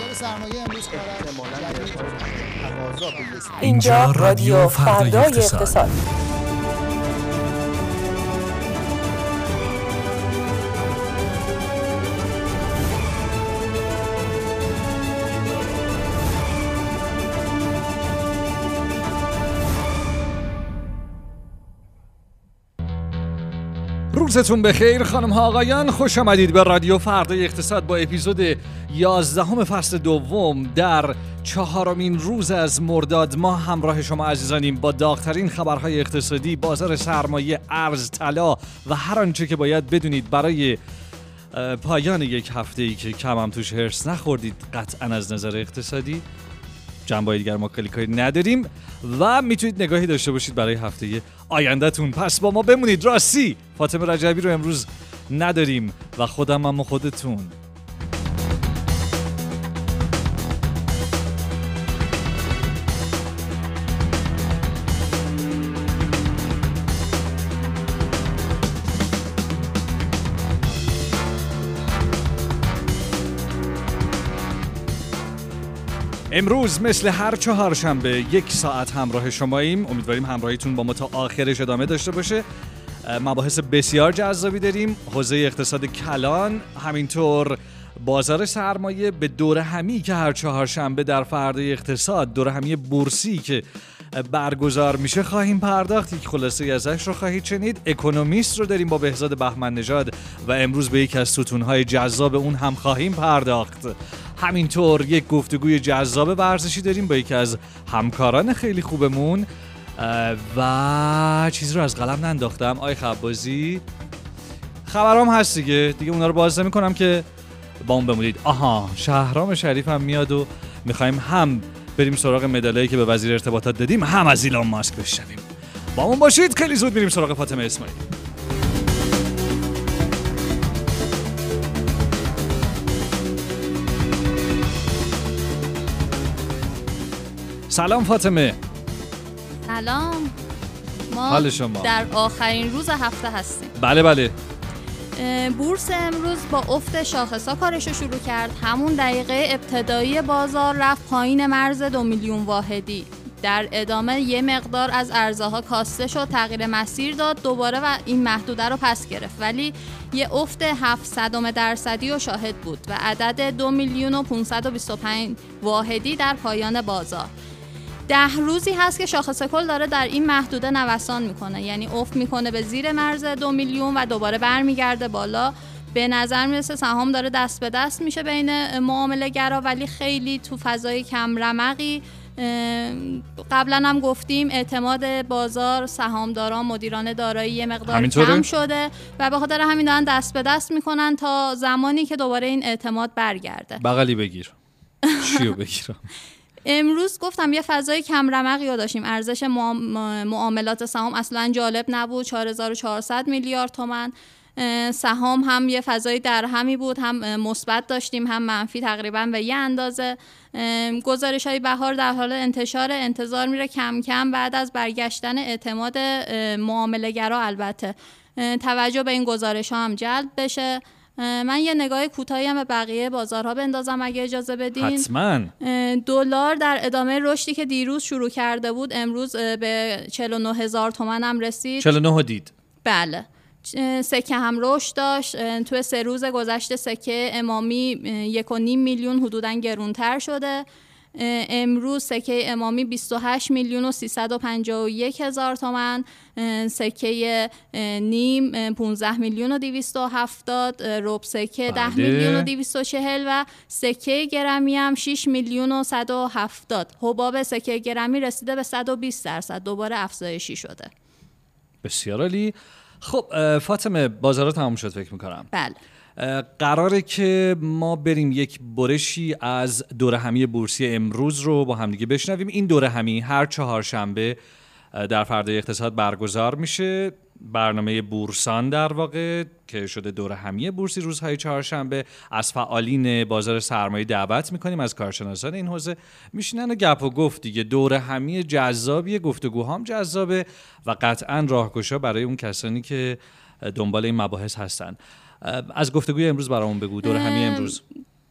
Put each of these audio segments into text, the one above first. بازار سرمایه امروز اینجا رادیو فردای اقتصاد. روزتون بخیر خانم ها آقایان، خوش آمدید به رادیو فردای اقتصاد با اپیزود 11 فصل دوم در چهارمین روز از مرداد ماه همراه شما عزیزانیم با داغ‌ترین خبرهای اقتصادی، بازار سرمایه، ارز، طلا و هر آنچه که باید بدونید برای پایان یک هفته‌ای که کم هم توش هرس نخوردید قطعا از نظر اقتصادی. جنبه‌های دیگر ما کلیکای نداریم و میتونید نگاهی داشته باشید برای هفته آیندهتون. پس با ما بمونید. راستی فاطمه رجبی رو امروز نداریم و خودم هم خودتون. امروز مثل هر چهارشنبه یک ساعت همراه شماییم. امیدواریم همراهیتون با ما تا آخرش ادامه داشته باشه. مباحث بسیار جذابی داریم. حوزه اقتصاد کلان، همینطور بازار سرمایه، به دوره همی که هر چهارشنبه در فردای اقتصاد، دوره همی بورسی که برگزار میشه خواهیم پرداخت. یک خلاصه ازش رو خواهید شنید. اکونومیست رو داریم با بهزاد بهمن نژاد و امروز به یک از ستون‌های جذاب اون هم خواهیم پرداخت. همینطور یک گفتگوی جذاب ورزشی داریم با یکی از همکاران خیلی خوبمون و چیزی رو از قلم ننداختم. آی خبوزی خبرام هست دیگه اونا رو باز نمی‌کنم که با اون بمونید. آها، شهرام شریف هم میاد و می‌خوایم هم بریم سراغ مدالایی که به وزیر ارتباطات دادیم، هم از ایلان ماسک بشنویم. با اون باشید. خیلی زود میریم سراغ فاطمه اسماعیلی. سلام فاطمه. سلام. ما در آخرین روز هفته هستیم. بله. بورس امروز با افت شاخص‌ها کارش رو شروع کرد. همون دقیقه ابتدایی بازار رفت پایین مرز 2 میلیون واحدی. در ادامه یه مقدار از ارزها کاسته شد، تغییر مسیر داد دوباره و این محدوده رو پس گرفت، ولی یه افت 0.7% رو شاهد بود و عدد 2,525,000 واحدی در پایان بازار. 10 روزی هست که شاخص کل داره در این محدوده نوسان میکنه، یعنی افت میکنه به زیر مرز 2 میلیون و دوباره برمیگرده بالا. به نظر میرسه سهام داره دست به دست میشه بین معامله گرا، ولی خیلی تو فضای کم رمقی. قبلا هم گفتیم اعتماد بازار، سهامداران، مدیران دارایی یه مقدار کم شده و به خاطر همین دارن دست به دست میکنن تا زمانی که دوباره این اعتماد برگرده. بغلی بگیر. چیو بگیرم؟ امروز گفتم یه فضای کم رمقی رو داشتیم. ارزش معاملات سهام اصلا جالب نبود، 4400 میلیارد تومان. سهام هم یه فضای درهمی بود، هم مثبت داشتیم هم منفی، تقریبا به یه اندازه. گزارش‌های بهار در حال انتشار، انتظار میره کم کم بعد از برگشتن اعتماد معامله‌گرا البته توجه به این گزارش‌ها هم جلب بشه. من یه نگاه کوتاهی هم به بقیه بازارها بندازم اگه اجازه بدین. حتما. دلار در ادامه رشدی که دیروز شروع کرده بود امروز به 49000 تومان هم رسید. 49 دید. بله. سکه هم رشد داشت. تو 3 روز گذشته سکه امامی 1.5 میلیون حدوداً گرونتر شده. امروز سکه امامی 28,351,000 تومان، سکه نیم 15,270,000، رب سکه 10,240,000 و سکه گرمی هم 6,170,000. حباب سکه گرمی رسیده به 120%، دوباره افزایشی شده. بسیار عالی. خب فاطمه بازارها تمام شد فکر میکنم. بله. قراره که ما بریم یک برشی از دوره همی بورسی امروز رو با همدیگه بشنویم. این دوره همی هر چهارشنبه در فردای اقتصاد برگزار میشه، برنامه بورسان در واقع که شده دوره همی بورسی روزهای چهارشنبه. از فعالین بازار سرمایه دعوت میکنیم، از کارشناسان این حوزه میشینن و گپ و گفت دیگه. دوره همی جذابیه، گفتگوهام جذابه و قطعا راهگشا برای اون کسانی که دنبال این مباحث هستن. از گفتگوی امروز برامون بگو. دوره همی امروز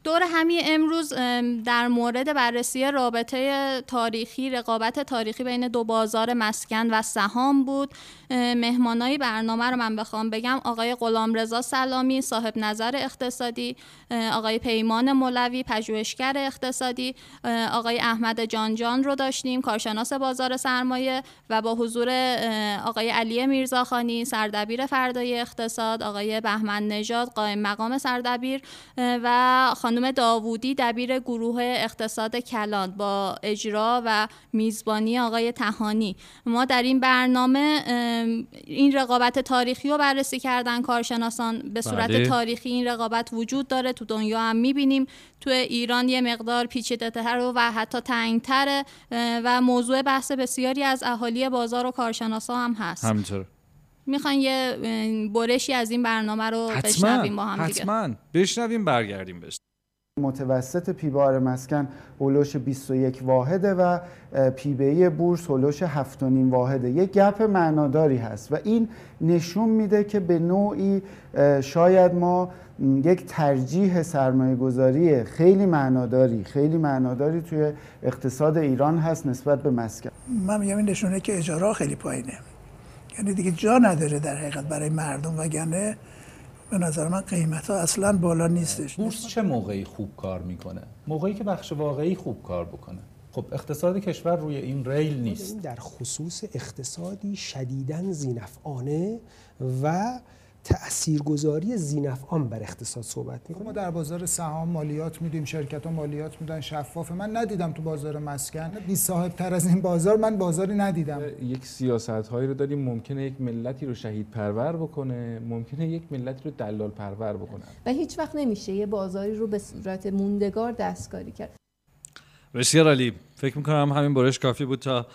دور همین امروز در مورد بررسی رابطه تاریخی، رقابت تاریخی بین دو بازار مسکن و سهام بود. مهمانای برنامه رو من بخوام بگم: آقای غلامرضا سلامی، صاحب نظر اقتصادی، آقای پیمان ملوی، پژوهشگر اقتصادی، آقای احمد جانجان رو داشتیم، کارشناس بازار سرمایه، و با حضور آقای علی میرزاخانی، سردبیر فردای اقتصاد، آقای بهمن نژاد، قائم مقام سردبیر، و خانم داوودی، دبیر گروه اقتصاد کلان، با اجرا و میزبانی آقای تهانی. ما در این برنامه این رقابت تاریخی رو بررسی کردن کارشناسان به صورت تاریخی. این رقابت وجود داره، تو دنیا هم می‌بینیم، تو ایران یه مقدار پیچیده‌تر و حتی تنگ‌تره و موضوع بحث بسیاری از اهالی بازار و کارشناسا هم هست. همینطوره. میخواین یه برشی از این برنامه رو بشنویم با هم دیگه؟ حتما بشنویم، برگردیم بهش. متوسط پی بار مسکن هولوش 21 واحده و پی بی بورس هولوش 7.5 واحده. یک گپ معناداری هست و این نشون میده که به نوعی شاید ما یک ترجیح سرمایه‌گذاری خیلی معناداری توی اقتصاد ایران هست نسبت به مسکن. من میگم این نشونه که اجاره خیلی پایینه، یعنی دیگه جا نداره در حقیقت برای مردم، وگرنه به نظر من قیمت ها اصلا بالا نیستش. بورس چه موقعی خوب کار میکنه؟ موقعی که بخش واقعی خوب کار بکنه. خب اقتصاد کشور روی این ریل نیست. در خصوص اقتصادی شدیداً ذینفعانه و تأثیرگذاری ذینفعان بر اقتصاد صحبت میکنیم. ما در بازار سهام مالیات میدیم، شرکت ها مالیات میدن، شفافه. من ندیدم تو بازار مسکن بی صاحب تر از این بازار من بازاری ندیدم. یک سیاست هایی رو داریم، ممکنه یک ملتی رو شهید پرور بکنه، ممکنه یک ملتی رو دلال پرور بکنه و هیچ وقت نمیشه یه بازاری رو به صورت موندگار دستکاری کرد. بسیار عالی. فکر میکنم همین برش کافی بود تا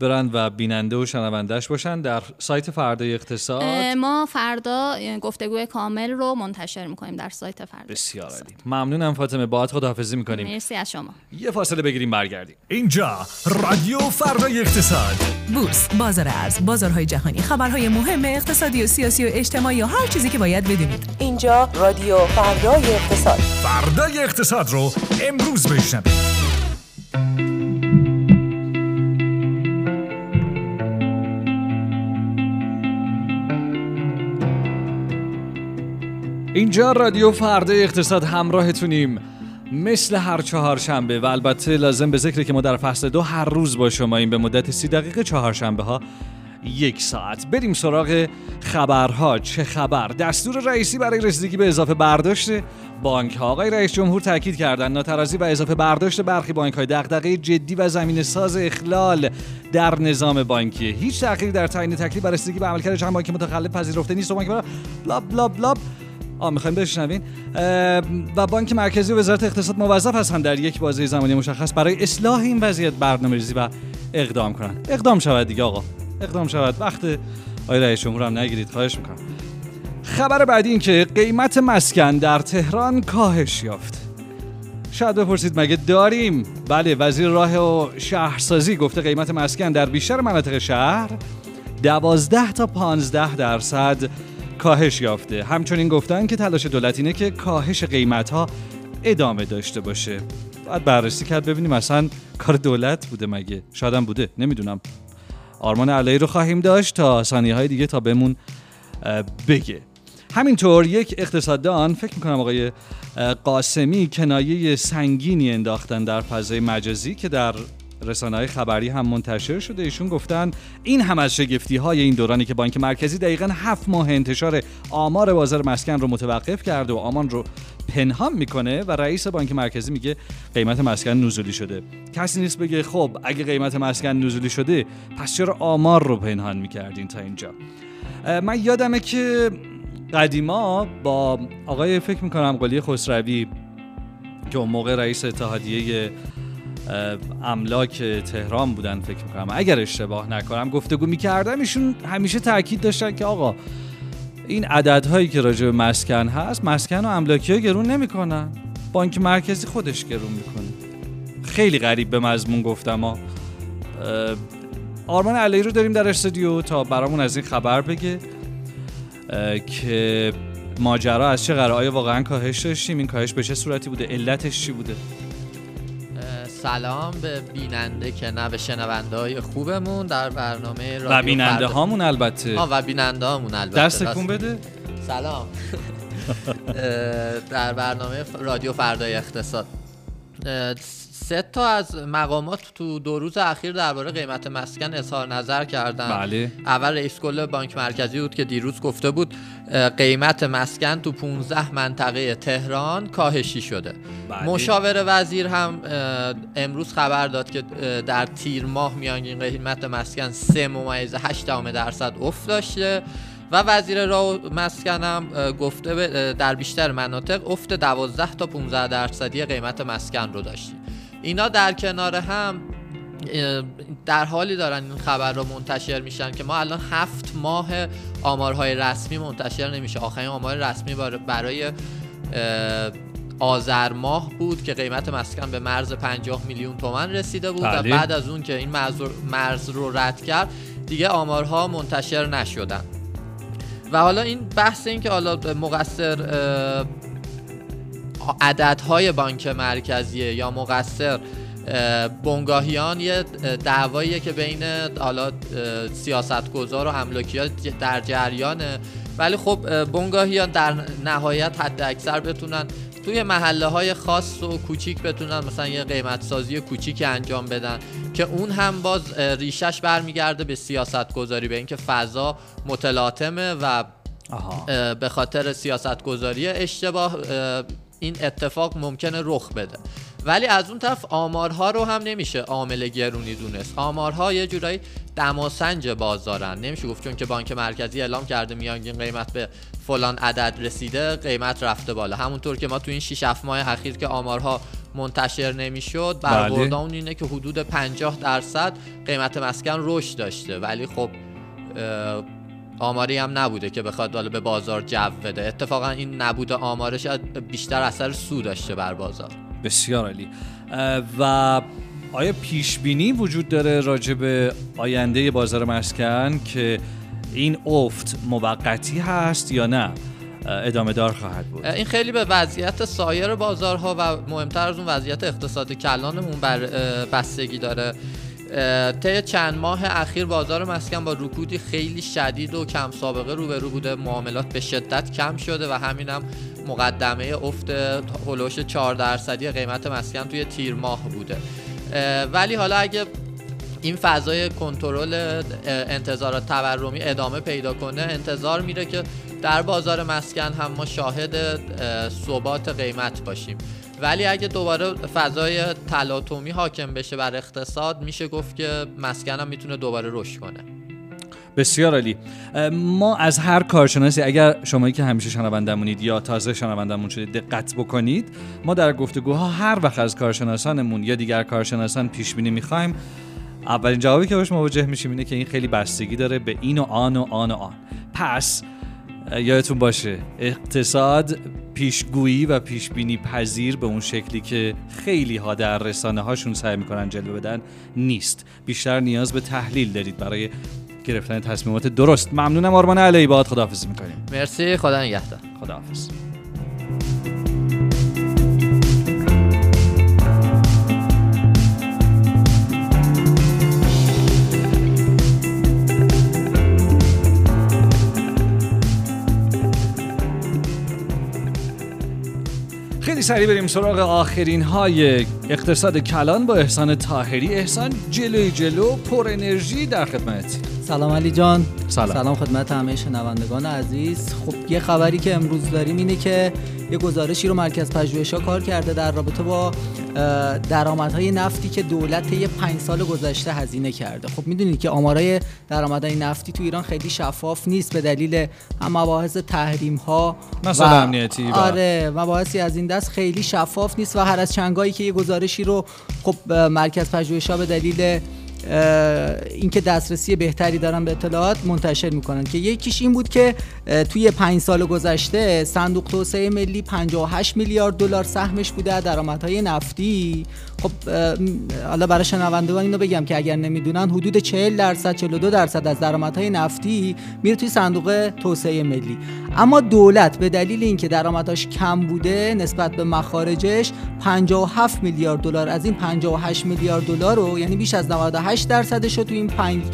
برند و بیننده و شنوندهش باشن. در سایت فردای اقتصاد ما فردا گفتگوی کامل رو منتشر میکنیم در سایت فردای. بسیار عالی. ممنونم فاطمه، باهات خداحافظی میکنیم. مرسی از شما. یه فاصله بگیریم، برگردیم. اینجا رادیو فردای اقتصاد. بورس، بازار ارز، بازارهای جهانی، خبرهای مهم اقتصادی و سیاسی و اجتماعی و هر چیزی که باید بدونید. اینجا رادیو فردای اقتصاد. فردای اقتصاد رو امروز بشنوید. اینجا رادیو فردای اقتصاد، همراهتونیم مثل هر چهارشنبه. و البته لازم به ذکره که ما در فصل 2 هر روز با شماییم، به مدت 30 دقیقه چهارشنبه ها 1 ساعت. بریم سراغ خبرها. چه خبر؟ دستور رئیسی برای رسیدگی به اضافه برداشت بانک ها. آقای رئیس جمهور تاکید کردند ناترازی و اضافه برداشت برخی بانک های دغدغه جدی و زمینه ساز اخلال در نظام بانکی. هیچ تأخیری در تعیین تکلیف برای رسیدگی به عملکرد چند بانک متخلف پذیرفته نیست. بانک بلا بلا بلا میخوایم بشنوین. و بانک مرکزی و وزارت اقتصاد موظف هستند در یک بازه زمانی مشخص برای اصلاح این وضعیت برنامه‌ریزی و اقدام کنند. اقدام شود دیگه آقا، اقدام شود. وقت آقای رئیس جمهور هم نگیرید، خواهش میکنم. خبر بعدی این که قیمت مسکن در تهران کاهش یافت. شاید بپرسید مگه داریم؟ بله، وزیر راه و شهرسازی گفته قیمت مسکن در بیشتر مناطق شهر 12 تا 15% کاهش یافته. همچنین گفتن که تلاش دولت اینه که کاهش قیمت‌ها ادامه داشته باشه. باید بررسی کرد ببینیم اصلا کار دولت بوده مگه؟ شاید هم بوده، نمیدونم. آرمان علایی رو خواهیم داشت تا ثانیه‌های دیگه تا بهمون بگه. همینطور یک اقتصاددان، فکر می‌کنم آقای قاسمی، کنایه سنگینی انداختن در فضای مجازی که در رسانه‌های خبری هم منتشر شده. ایشون گفتن این هم از شگفتی‌های این دورانی که بانک مرکزی دقیقاً 7 ماه انتشار آمار بازار مسکن رو متوقف کرده و آمار رو پنهان میکنه و رئیس بانک مرکزی میگه قیمت مسکن نزولی شده. کسی نیست بگه خب اگه قیمت مسکن نزولی شده پس چرا آمار رو پنهان میکردین تا اینجا؟ من یادمه که قدیما با آقای فکر میکنم قلی خسروی که اون موقع رئیس اتحادیه املاک تهران بودن فکر میکنم، اگر اشتباه نکنم، گفتگو میکردم. ایشون همیشه تاکید داشتن که آقا این عددهایی که راجع به مسکن هست، مسکن و املاکی ها گرون نمیکنن، بانک مرکزی خودش گرون میکنه. خیلی غریب به مضمون گفتم. آرمان علایی رو داریم در استودیو تا برامون از این خبر بگه که ماجرا از چه قراره؟ آیا واقعا کاهش داشتیم؟ این کاهش به چه صورتی بوده؟ علتش چی بوده؟ سلام به بیننده که نه، به شنونده‌های خوبمون در برنامه رادیو و بیننده هامون البته. و بیننده هامون البته. درس کن بده. سلام. در برنامه رادیو فردای اقتصاد سه تا از مقامات تو 2 روز اخیر درباره قیمت مسکن اظهار نظر کردن. بله. اول رئیس کل بانک مرکزی بود که دیروز گفته بود قیمت مسکن تو 15 منطقه تهران کاهشی شده. بله. مشاور وزیر هم امروز خبر داد که در تیر ماه میانگین قیمت مسکن 3.8% افت داشته و وزیر راه و مسکن هم گفته در بیشتر مناطق افت 12 تا 15% قیمت مسکن رو داشته. اینا در کنار هم در حالی دارن این خبر رو منتشر میشن که ما الان 7 ماه آمارهای رسمی منتشر نمیشه. آخرین آمار رسمی برای آذر ماه بود که قیمت مسکن به مرز 50 میلیون تومان رسیده بود و بعد از اون که این مرز رو رد کرد دیگه آمارها منتشر نشدن. و حالا این بحث این که حالا مقصر عددهای بانک مرکزیه یا مقصر بنگاهیان یه دعواییه که بین حالا سیاستگزار و املاکی‌ها در جریانه، ولی خب بنگاهیان در نهایت حد اکثر بتونن توی محله‌های خاص و کوچیک بتونن مثلا یه قیمت‌سازی کوچیک انجام بدن که اون هم باز ریشش برمیگرده به سیاستگزاری، به اینکه فضا متلاطمه و به خاطر سیاستگزاری اشتباه این اتفاق ممکنه رخ بده. ولی از اون طرف آمارها رو هم نمیشه عامل گرونی دونست. آمارها یه جورایی دماسنج بازارن، نمیشه گفت چون که بانک مرکزی اعلام کرده میانگین قیمت به فلان عدد رسیده قیمت رفته بالا. همونطور که ما تو این 6-7 ماه اخیر که آمارها منتشر نمیشد برآوردمون اینه که حدود 50% قیمت مسکن رشد داشته، ولی خب آماری هم نبوده که بخواد حالا به بازار جو بده. اتفاقا این نبود آمارش بیشتر اثر سود داشته بر بازار. بسیار عالی. و آیا پیش بینی وجود داره راجع به آینده بازار مسکن که این افت موقتی هست یا نه ادامه دار خواهد بود؟ این خیلی به وضعیت سایر بازارها و مهمتر از اون وضعیت اقتصاد کلانمون بستگی داره. طی چند ماه اخیر بازار مسکن با رکودی خیلی شدید و کم سابقه روبرو بوده. معاملات به شدت کم شده و همین هم مقدمه افت هلوش 4% قیمت مسکن توی تیر ماه بوده. ولی حالا اگه این فضای کنترل انتظارات تورمی ادامه پیدا کنه انتظار میره که در بازار مسکن هم ما شاهد ثبات قیمت باشیم. ولی اگه دوباره فضای تلاطمی حاکم بشه بر اقتصاد میشه گفت که مسکن هم میتونه دوباره رشد کنه. بسیار عالی. ما از هر کارشناسی، اگر شمایی که همیشه شنوندمونید یا تازه شنوندمون شدید دقت بکنید، ما در گفتگوها هر وقت از کارشناسانمون یا دیگر کارشناسان پیش بینی میخوایم اولین جوابی که باش مواجه میشیم اینه که این خیلی بستگی داره به این و آن و آن و آن. پس یادتون باشه اقتصاد پیشگویی و پیشبینی پذیر به اون شکلی که خیلی ها در رسانه هاشون سعی میکنن جلوه بدن نیست. بیشتر نیاز به تحلیل دارید برای گرفتن تصمیمات درست. ممنونم آرمان علایی، باهات خداحافظی میکنیم. مرسی، خدا نگهدار. خداحافظ. سریع بریم سراغ آخرین های اقتصاد کلان با احسان طاهری. احسان جلو پر انرژی در خدمتی. سلام علی جان. سلام خدمت همه شنوندگان عزیز. خب یه خبری که امروز داریم اینه که یه گزارشی رو مرکز پژوهش‌ها کار کرده در رابطه با درآمدهای نفتی که دولت طی 5 سال گذشته هزینه کرده. خب میدونید که آمارهای درآمدهای نفتی تو ایران خیلی شفاف نیست به دلیل مباحث تحریم‌ها، مسائل امنیتی و مباحثی از این دست خیلی شفاف نیست و هر از چنگایی که یه گزارشی رو خب مرکز پژوهش‌ها به دلیل اینکه دسترسی بهتری دارن به اطلاعات منتشر میکنن که یکیش این بود که توی 5 سال گذشته صندوق توسعه ملی 58 میلیارد دلار سهمش بوده درآمدهای نفتی. خب حالا برای شنوندگان اینو بگم که اگر نمیدونن حدود 40% 42% از درآمدهای نفتی میره توی صندوق توسعه ملی. اما دولت به دلیل اینکه درآمدش کم بوده نسبت به مخارجش 57 میلیارد دلار از این 58 میلیارد دلار رو، یعنی بیش از 98%ش رو توی این 5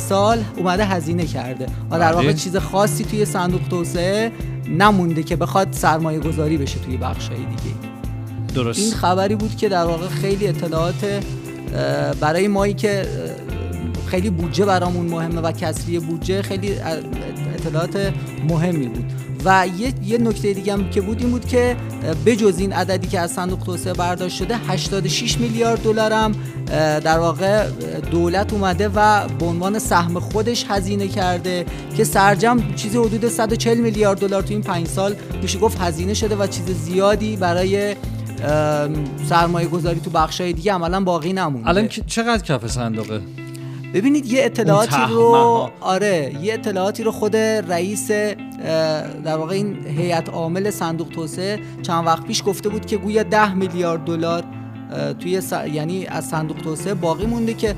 سال اومده هزینه کرده. در واقع چیز خاصی توی صندوق توسعه نمونده که بخواد سرمایه گذاری بشه توی بخشای دیگه. درست. این خبری بود که در واقع خیلی اطلاعات برای مایی که خیلی بودجه برامون مهمه و کسری بودجه، خیلی اطلاعات مهمی بود. و یه نکته دیگه هم که بود این بود که بجز این عددی که از صندوق توسعه برداشت شده 86 میلیارد دلار هم در واقع دولت اومده و به عنوان سهم خودش هزینه کرده که سرجم چیزی حدود 140 میلیارد دلار تو این 5 سال میشه گفت هزینه شده و چیز زیادی برای سرمایه گذاری تو بخشای دیگه عملا باقی نمونده. الان چقدر کف صندوقه؟ ببینید یه اطلاعاتی رو خود رئیس در واقع این هیئت عامل صندوق توسعه چند وقت پیش گفته بود که گویا 10 میلیارد دلار توی یعنی از صندوق توسعه باقی مونده که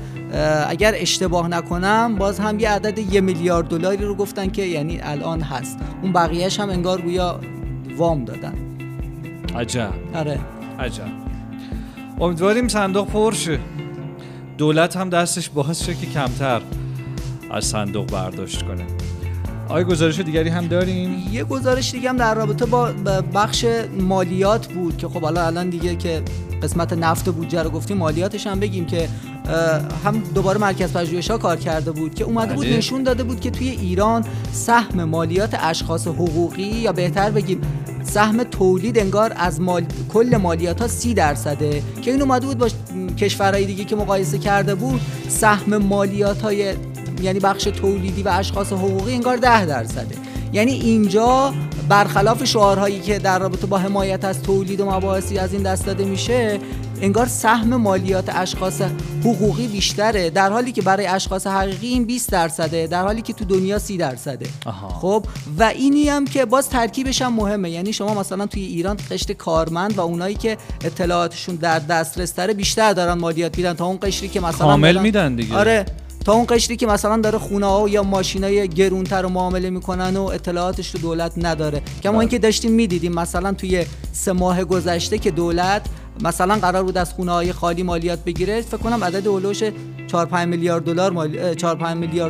اگر اشتباه نکنم باز هم یه عدد 1 میلیارد دلاری رو گفتن که یعنی الان هست. اون بقیه‌اش هم انگار گویا وام دادن. عجب. آره. عجب. امیدواریم صندوق پر شه. دولت هم دستش باز شه که کمتر از صندوق برداشت کنه. آیا گزارش دیگری هم داریم؟ یه گزارش دیگه هم در رابطه با بخش مالیات بود که خب الان دیگه که قسمت نفت بودجه رو گفتیم، مالیاتش هم بگیم که هم دوباره مرکز پژوهش‌ها کار کرده بود که اومده بود نشون داده بود که توی ایران سهم مالیات اشخاص حقوقی یا بهتر بگیم سهم تولید انگار از کل مالیات‌ها 30% که این اومده بود با کشورهای دیگه که مقایسه کرده بود سهم مالیات‌های یعنی بخش تولیدی و اشخاص حقوقی انگار 10%. یعنی اینجا برخلاف شعارهایی که در رابطه با حمایت از تولید و مباحثی از این دست داده میشه، انگار سهم مالیات اشخاص حقوقی بیشتره، در حالی که برای اشخاص حقیقی این 20%، در حالی که تو دنیا 30%. خب و اینی هم که باز ترکیبش هم مهمه، یعنی شما مثلا توی ایران قشر کارمند و اونایی که اطلاعاتشون در دسترس تره بیشتر دارن مالیات میدن تا اون قشری که مثلا کامل میدن دیگه. آره، تا اون قشری که مثلا داره خونه‌ها یا ماشینای گرونتر رو معامله میکنن و اطلاعاتش رو دولت نداره. کما اینکه داشتیم میدیدیم مثلا توی 3 ماه گذشته که دولت مثلا قرار بود از خونه‌های خالی مالیات بگیره، فکر کنم عدد اولوش 4-5 میلیارد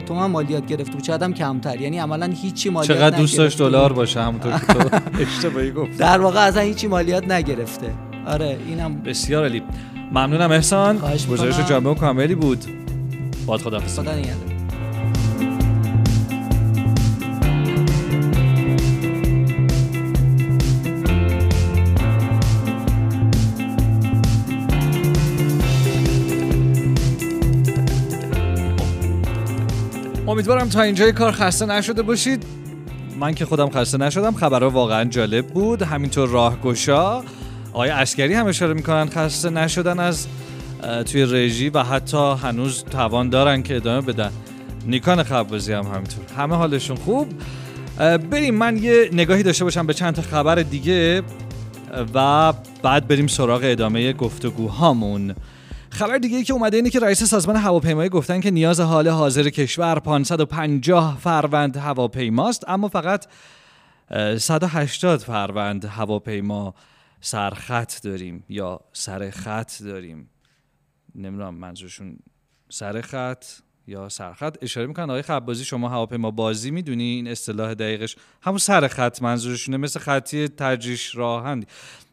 تومان مالیات گرفت و چقدرم کمتر، یعنی عملا هیچی مالیات نگرفت. چقدر دوستاش دلار باشه همونطور که تو اشتباهی گفت. در واقع اصلا هیچی مالیات نگرفته. آره اینم بسیار عالی. ممنونم احسان، گزارش جامع و کاملی بود. باید خداحافظ. امیدوارم تا اینجای کار خسته نشده باشید. من که خودم خسته نشدم، خبرها واقعا جالب بود. همینطور راهگشا، آقای عسگری هم اشاره میکنن خسته نشدن از توی رژی و حتی هنوز توان دارن که ادامه بدن. نیکان خبوزی هم همینطور، همه حالشون خوب. بریم من یه نگاهی داشته باشم به چند تا خبر دیگه و بعد بریم سراغ ادامه گفتگوهامون. خبر دیگه ای که اومده اینه که رئیس سازمان هواپیمایی گفتن که نیاز حال حاضر کشور 550 فروند هواپیماست، اما فقط 180 فروند هواپیما سرخط داریم یا سرخط داریم. نمیدونم منظورشون سرخط یا سرخط اشاره میکنن. آقای خبازی شما هواپیما بازی میدونی این اصطلاح دقیقش؟ همون سرخط منظورشونه، مثل خطی ترجیش راهن.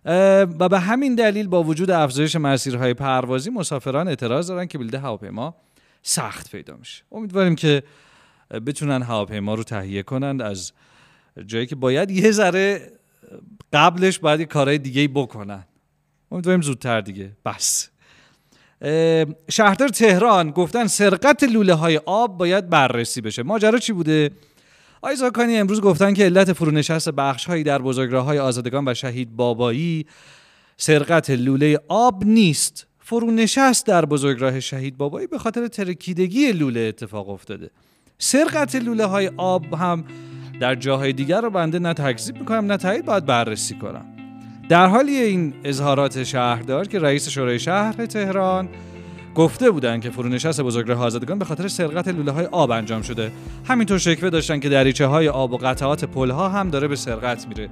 و به همین دلیل با وجود افزایش مسیرهای پروازی مسافران اعتراض دارن که بلیط هواپیما سخت پیدا میشه. امیدواریم که بتونن هواپیما رو تهیه کنند از جایی که باید، یه ذره قبلش باید کارهای دیگه بکنن. امیدواریم زودتر دیگه. بس شهردار تهران گفتن سرقت لوله‌های آب باید بررسی بشه. ماجرا چی بوده؟ آیزاکانی امروز گفتن که علت فرونشست بخش‌هایی در بزرگراه‌های آزادگان و شهید بابایی سرقت لوله آب نیست. فرونشست در بزرگراه شهید بابایی به خاطر ترکیدگی لوله اتفاق افتاده. سرقت لوله‌های آب هم در جاهای دیگر رو بنده نه تکذیب میکنم نه تایید، باید بررسی کنم. در حالی این اظهارات شهردار که رئیس شورای شهر تهران گفته بودند که فرونشست بزرگراه آزادگان به خاطر سرقت لوله‌های آب انجام شده، همینطور شکوه داشتن که دریچه‌های آب و قطعات پل‌ها هم داره به سرقت میره.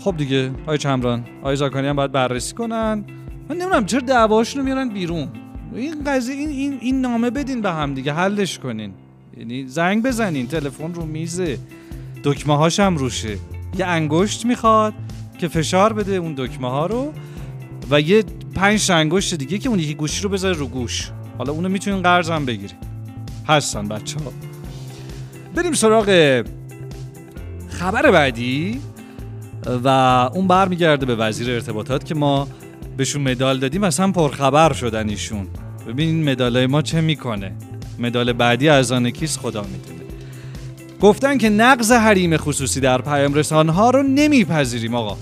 خب دیگه آقای چمران، آقای زاکانی هم باید بررسی کنن. من نمیدونم چرا دعواشونو میارن بیرون. این قضیه این نامه بدین به هم دیگه، حلش کنین. یعنی زنگ بزنین، تلفن رو میزه، دکمه‌هاش هم روشه. یه انگشت میخواد که فشار بده اون دکمه‌ها رو و یه 5 انگشت دیگه که اون یکی گوشی رو بذاره رو گوش. حالا اونو میتونین قرض هم بگیرید. هستن بچه‌ها. بریم سراغ خبر بعدی و اون برمیگرده به وزیر ارتباطات که ما بهشون مدال دادیم، اصلا پرخبر شدن ایشون. ببینین مدالای ما چه میکنه. مدال بعدی از آن کیست خدا میدونه. گفتن که نقض حریم خصوصی در پیام رسان‌ها رو نمیپذیریم آقا.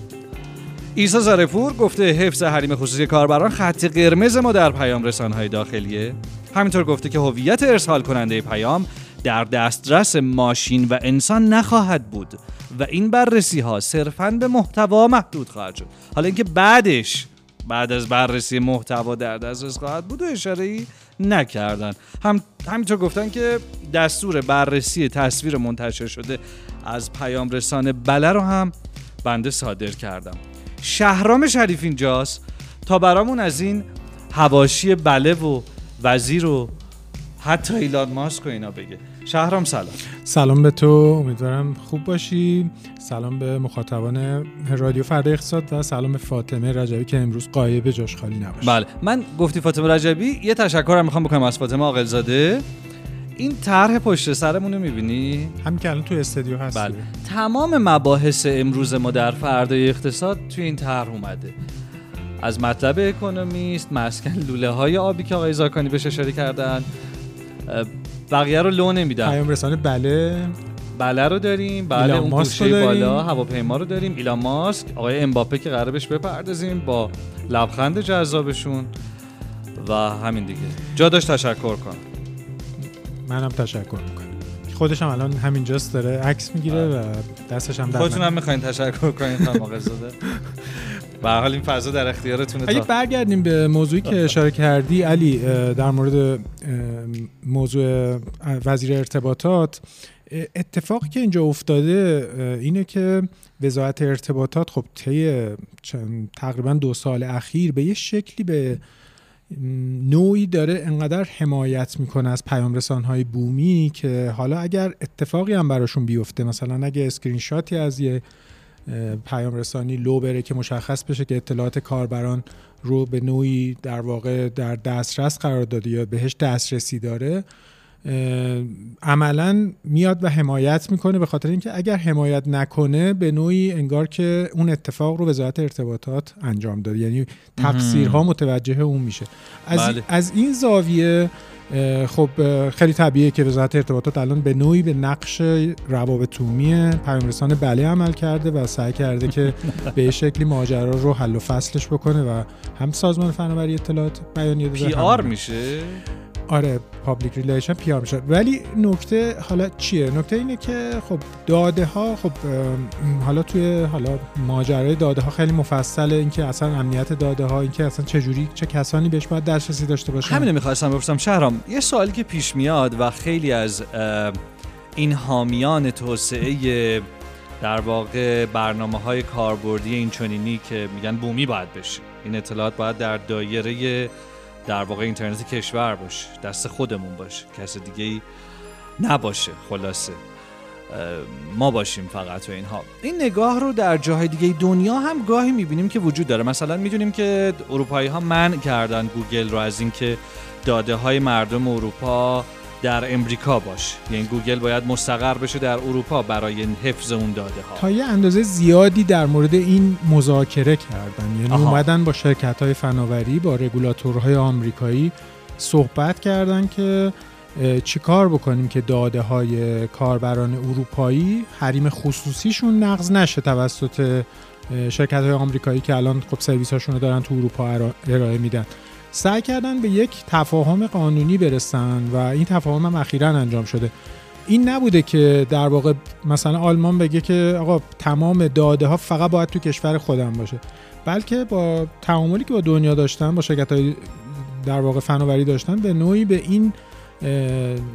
عیسی زرفور گفته حفظ حریم خصوصی کاربران خط قرمز ما در پیام رسان‌های داخلیه. همینطور گفته که هویت ارسال کننده پیام در دسترس ماشین و انسان نخواهد بود و این بررسی‌ها صرفاً به محتوا محدود خواهد شد. حالا اینکه بعدش بعد از بررسی محتوا در دسترس خواهد بود و اشاره‌ای نکردن. همینطور گفتن که دستور بررسی تصویر منتشر شده از پیام رسان بله رو هم بنده صادر کردم. شهرام شریف اینجاست تا برامون از این حواشی بله و وزیر و حتی ایلان ماسک و اینا بگه. شهرام سلام. سلام به تو، امیدوارم خوب باشی. سلام به مخاطبان رادیو فردای اقتصاد و سلام به فاطمه رجبی که امروز غایب، جاش خالی نباشه. بله، من گفتی فاطمه رجبی، یه تشکرم میخوام بکنم از فاطمه عاقل‌زاده. این طرح پشت سرمون رو میبینی؟ همین که الان تو استودیو هستی. بله. تمام مباحث امروز ما در فردای اقتصاد توی این طرح اومده. از مطلب اکونومیست، مسکن لوله‌های آبی که آقای زاکانی بهش اشاره کردن، بقیه رو لو نمیدم. پیام رسانه بله رو داریم، بله اون گوشه بالا هواپیما رو داریم، ایلان ماسک، آقای امباپه که قراره بهش بپردازیم با لبخند جذابشون و همین دیگه. جا داشت تشکر کن. منم تشکر میکنم. خودش هم الان همینجاست داره عکس میگیره و دستش هم در خودتون هم میخواین تشکر کنین خانم آقزاده. به هر حال این فضا در اختیارتونه. اگه برگردیم به موضوعی که اشاره کردی علی، در مورد موضوع وزیر ارتباطات، اتفاقی که اینجا افتاده اینه که وزارت ارتباطات خب طی تقریبا 2 سال اخیر به یه شکلی به نوعی داره انقدر حمایت میکنه از پیام رسانهای بومی که حالا اگر اتفاقی هم براشون بیفته، مثلا اگه اسکرین شاتی از یه پیام رسانی لو بره که مشخص بشه که اطلاعات کاربران رو به نوعی در واقع در دسترس قرار داده یا بهش دسترسی داره، عملاً میاد و حمایت میکنه، به خاطر اینکه اگر حمایت نکنه به نوعی انگار که اون اتفاق رو وزارت ارتباطات انجام داده، یعنی تفسیرها متوجه اون میشه. از این زاویه خب خیلی طبیعیه که وزارت ارتباطات الان به نوعی به نقش روابط عمومی پیام رسان بله عمل کرده و سعی کرده که به شکلی ماجرا رو حل و فصلش بکنه و هم سازمان فناوری اطلاعات بیانیه پی آر میشه. آره، پابلیک ریلیشن پی آر میشه. ولی نکته حالا چیه؟ نکته اینه که خب داده ها، خب حالا توی حالا ماجرای داده ها خیلی مفصله، اینکه اصلا امنیت داده ها، اینکه اصلا چه جوری چه کسانی بهش باید دسترسی داشته باشن. همین رو می‌خواستم بپرسم شهرام. یه سوالی که پیش میاد و خیلی از این حامیان توسعه در واقع برنامه‌های کاربردی این چنینی که میگن بومی باید بشه، این اطلاعات باید در دایره در واقع اینترنت کشور باشه، دست خودمون باشه، کس دیگه‌ای نباشه، خلاصه ما باشیم فقط و اینها. این نگاه رو در جاهای دیگه دنیا هم گاهی می‌بینیم که وجود داره. مثلا می‌دونیم که اروپایی‌ها منع کردن گوگل رو از اینکه داده‌های مردم اروپا در امریکا باشه، یعنی گوگل باید مستقر بشه در اروپا برای حفظ اون داده ها. تا یه اندازه زیادی در مورد این مذاکره کردن، یعنی اومدن با شرکت‌های فناوری، با رگولاتورهای آمریکایی صحبت کردن که چی کار بکنیم که داده های کاربران اروپایی حریم خصوصیشون نقض نشه توسط شرکت‌های آمریکایی که الان خب سرویس‌هاشون رو دارن تو اروپا ارائه میدن. سعی کردن به یک تفاهم قانونی برسن و این تفاهم هم اخیراً انجام شده. این نبوده که در واقع مثلا آلمان بگه که آقا تمام داده ها فقط باید تو کشور خودم باشه، بلکه با تعاملی که با دنیا داشتن، با شرکت‌های در واقع فناوری داشتن، به نوعی به این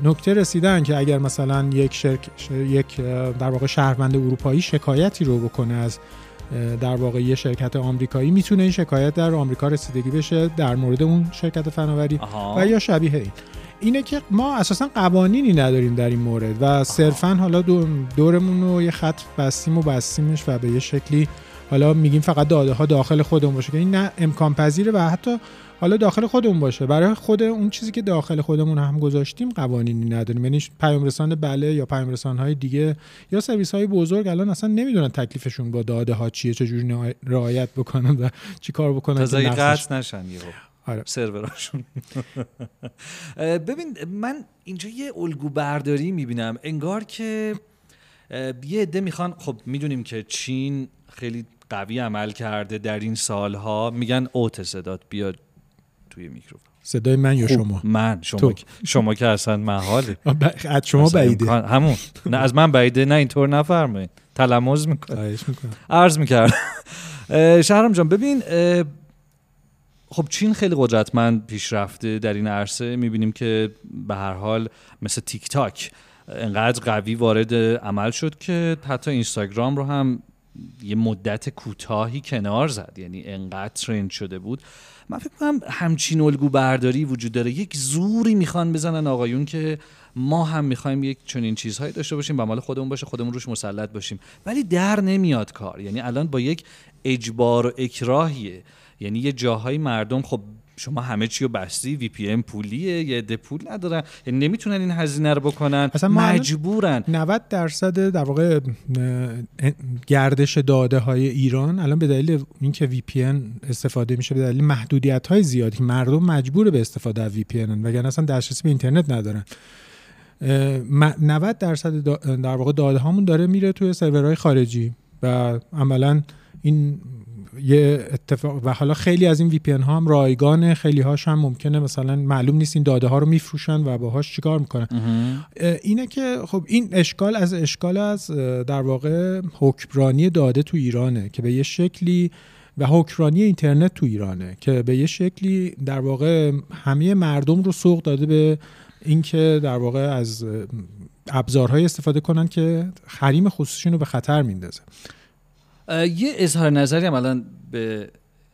نکته رسیدن که اگر مثلا یک در واقع شهروند اروپایی شکایتی رو بکنه از در واقع یه شرکت آمریکایی، میتونه این شکایت در آمریکا رسیدگی بشه در مورد اون شرکت فناوری و یا شبیه این. اینه که ما اساسا قوانینی نداریم در این مورد و صرفاً حالا دورمون رو یه خط بستیمش و به یه شکلی حالا میگیم فقط داده ها داخل خودمون باشه، که این نه امکان پذیره و حتی حالا داخل خودمون باشه. برای خود اون چیزی که داخل خودمون هم گذاشتیم قوانینی نداریم، یعنی پیامرسان بله یا پیامرسان‌های دیگه یا سرویس‌های بزرگ الان اصلا نمیدونن تکلیفشون با داده ها چیه، چجوری رعایت بکنن و چیکار بکنن که قطع نشن سروراشون. ببین من اینجا یه الگو برداری میبینم، انگار که یه عده میخوان، خب میدونیم که چین خیلی قوی عمل کرده در این سالها، میگن اوت صدات بیاد توی میکروفون، صدای من یا شما، من شما که اصلا محاله، از شما بعیده، همون نه از من بعیده، نه اینطور نفرمایید، تلموز میکنه، عرض میکرد. شهرام جان ببین، خب چین خیلی قدرتمند پیشرفته در این عرصه، میبینیم که به هر حال مثل تیک تاک انقدر قوی وارد عمل شد که حتی اینستاگرام رو هم یه مدت کوتاهی کنار زد، یعنی انقدر ترند شده بود. من فکر می‌کنم همچین الگو برداری وجود داره، یک زوری میخوان بزنن آقایون که ما هم میخوایم یک چنین چیزهایی داشته باشیم و مال خودمون باشه، خودمون روش مسلط باشیم، ولی در نمیاد کار. یعنی الان با یک اجبار و اکراهیه، یعنی یه جاهای مردم خب شما همه چی رو بستی، وی پی ام پولیه، یه عده پول ندارن، یعنی نمیتونن این هزینه رو بکنن، مجبورن. 90% در واقع گردش داده های ایران الان به دلیل اینکه وی پی ان استفاده میشه، به دلیل محدودیت های زیادی که مردم مجبور به استفاده از وی پی ان، وگرنه اصلا دسترسی به اینترنت ندارن. 90% در واقع داده هامون داره میره توی سرورهای خارجی و عملاً این یه اتفاق. و حالا خیلی از این وی پی ان ها هم رایگانه، خیلی هاش هم ممکنه مثلا معلوم نیست این داده ها رو میفروشن و باهاش چیکار میکنن. اینه که خب این اشکال از در واقع حکمرانی داده تو ایرانه که به یه شکلی، و حکمرانی اینترنت تو ایرانه که به یه شکلی در واقع همه مردم رو سوق داده به اینکه در واقع از ابزارهای استفاده کنن که حریم خصوصیشون رو به خطر میندازه. یه اظهار نظری هم الان به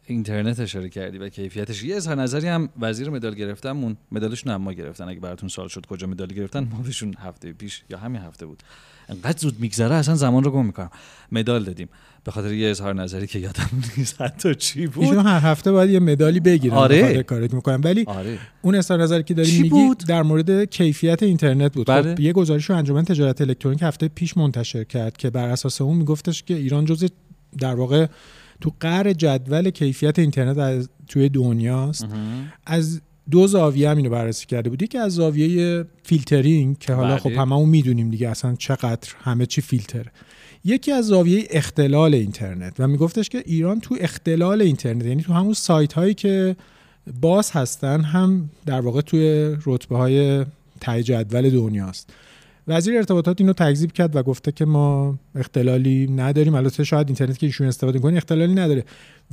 اینترنت اشاره کردی و کیفیتش، یه اظهار نظری هم وزیر مدال گرفتمون، مدالشون هم ما گرفتن، اگه براتون سوال شد کجا مدال گرفتن، ما بهشون هفته پیش یا همین هفته بود، انقدر زود میگذره اصلا زمان رو گم میکنم، مدال دادیم به خاطر یه اظهار نظری که یادم نیست حتی چی بود. ایشون هر هفته باید یه مدالی بگیرن، آره کارت میکنن. ولی آره، اون اظهار نظری که داری میگی در مورد کیفیت اینترنت بود. بله. خب یه گزارش رو انجمن تجارت الکترونیک هفته پیش منتشر کرد که بر اساس اون میگفتش که ایران جزو در واقع تو قعر جدول کیفیت اینترنت از توی دنیاست. از دو زاویه هم اینو بررسی کرده بود، یکی از زاویه فیلترینگ که حالا خب هممون میدونیم دیگه اصلا چقدر همه چی فیلتره، یکی از زاویه اختلال اینترنت و میگفتش که ایران تو اختلال اینترنت، یعنی تو همون سایت هایی که باز هستن هم در واقع توی رتبه های ته جدول دنیاست. وزیر ارتباطات اینو تکذیب کرد و گفته که ما اختلالی نداریم، البته شاید اینترنت که ایشون استفاده می‌کنه اختلالی نداره،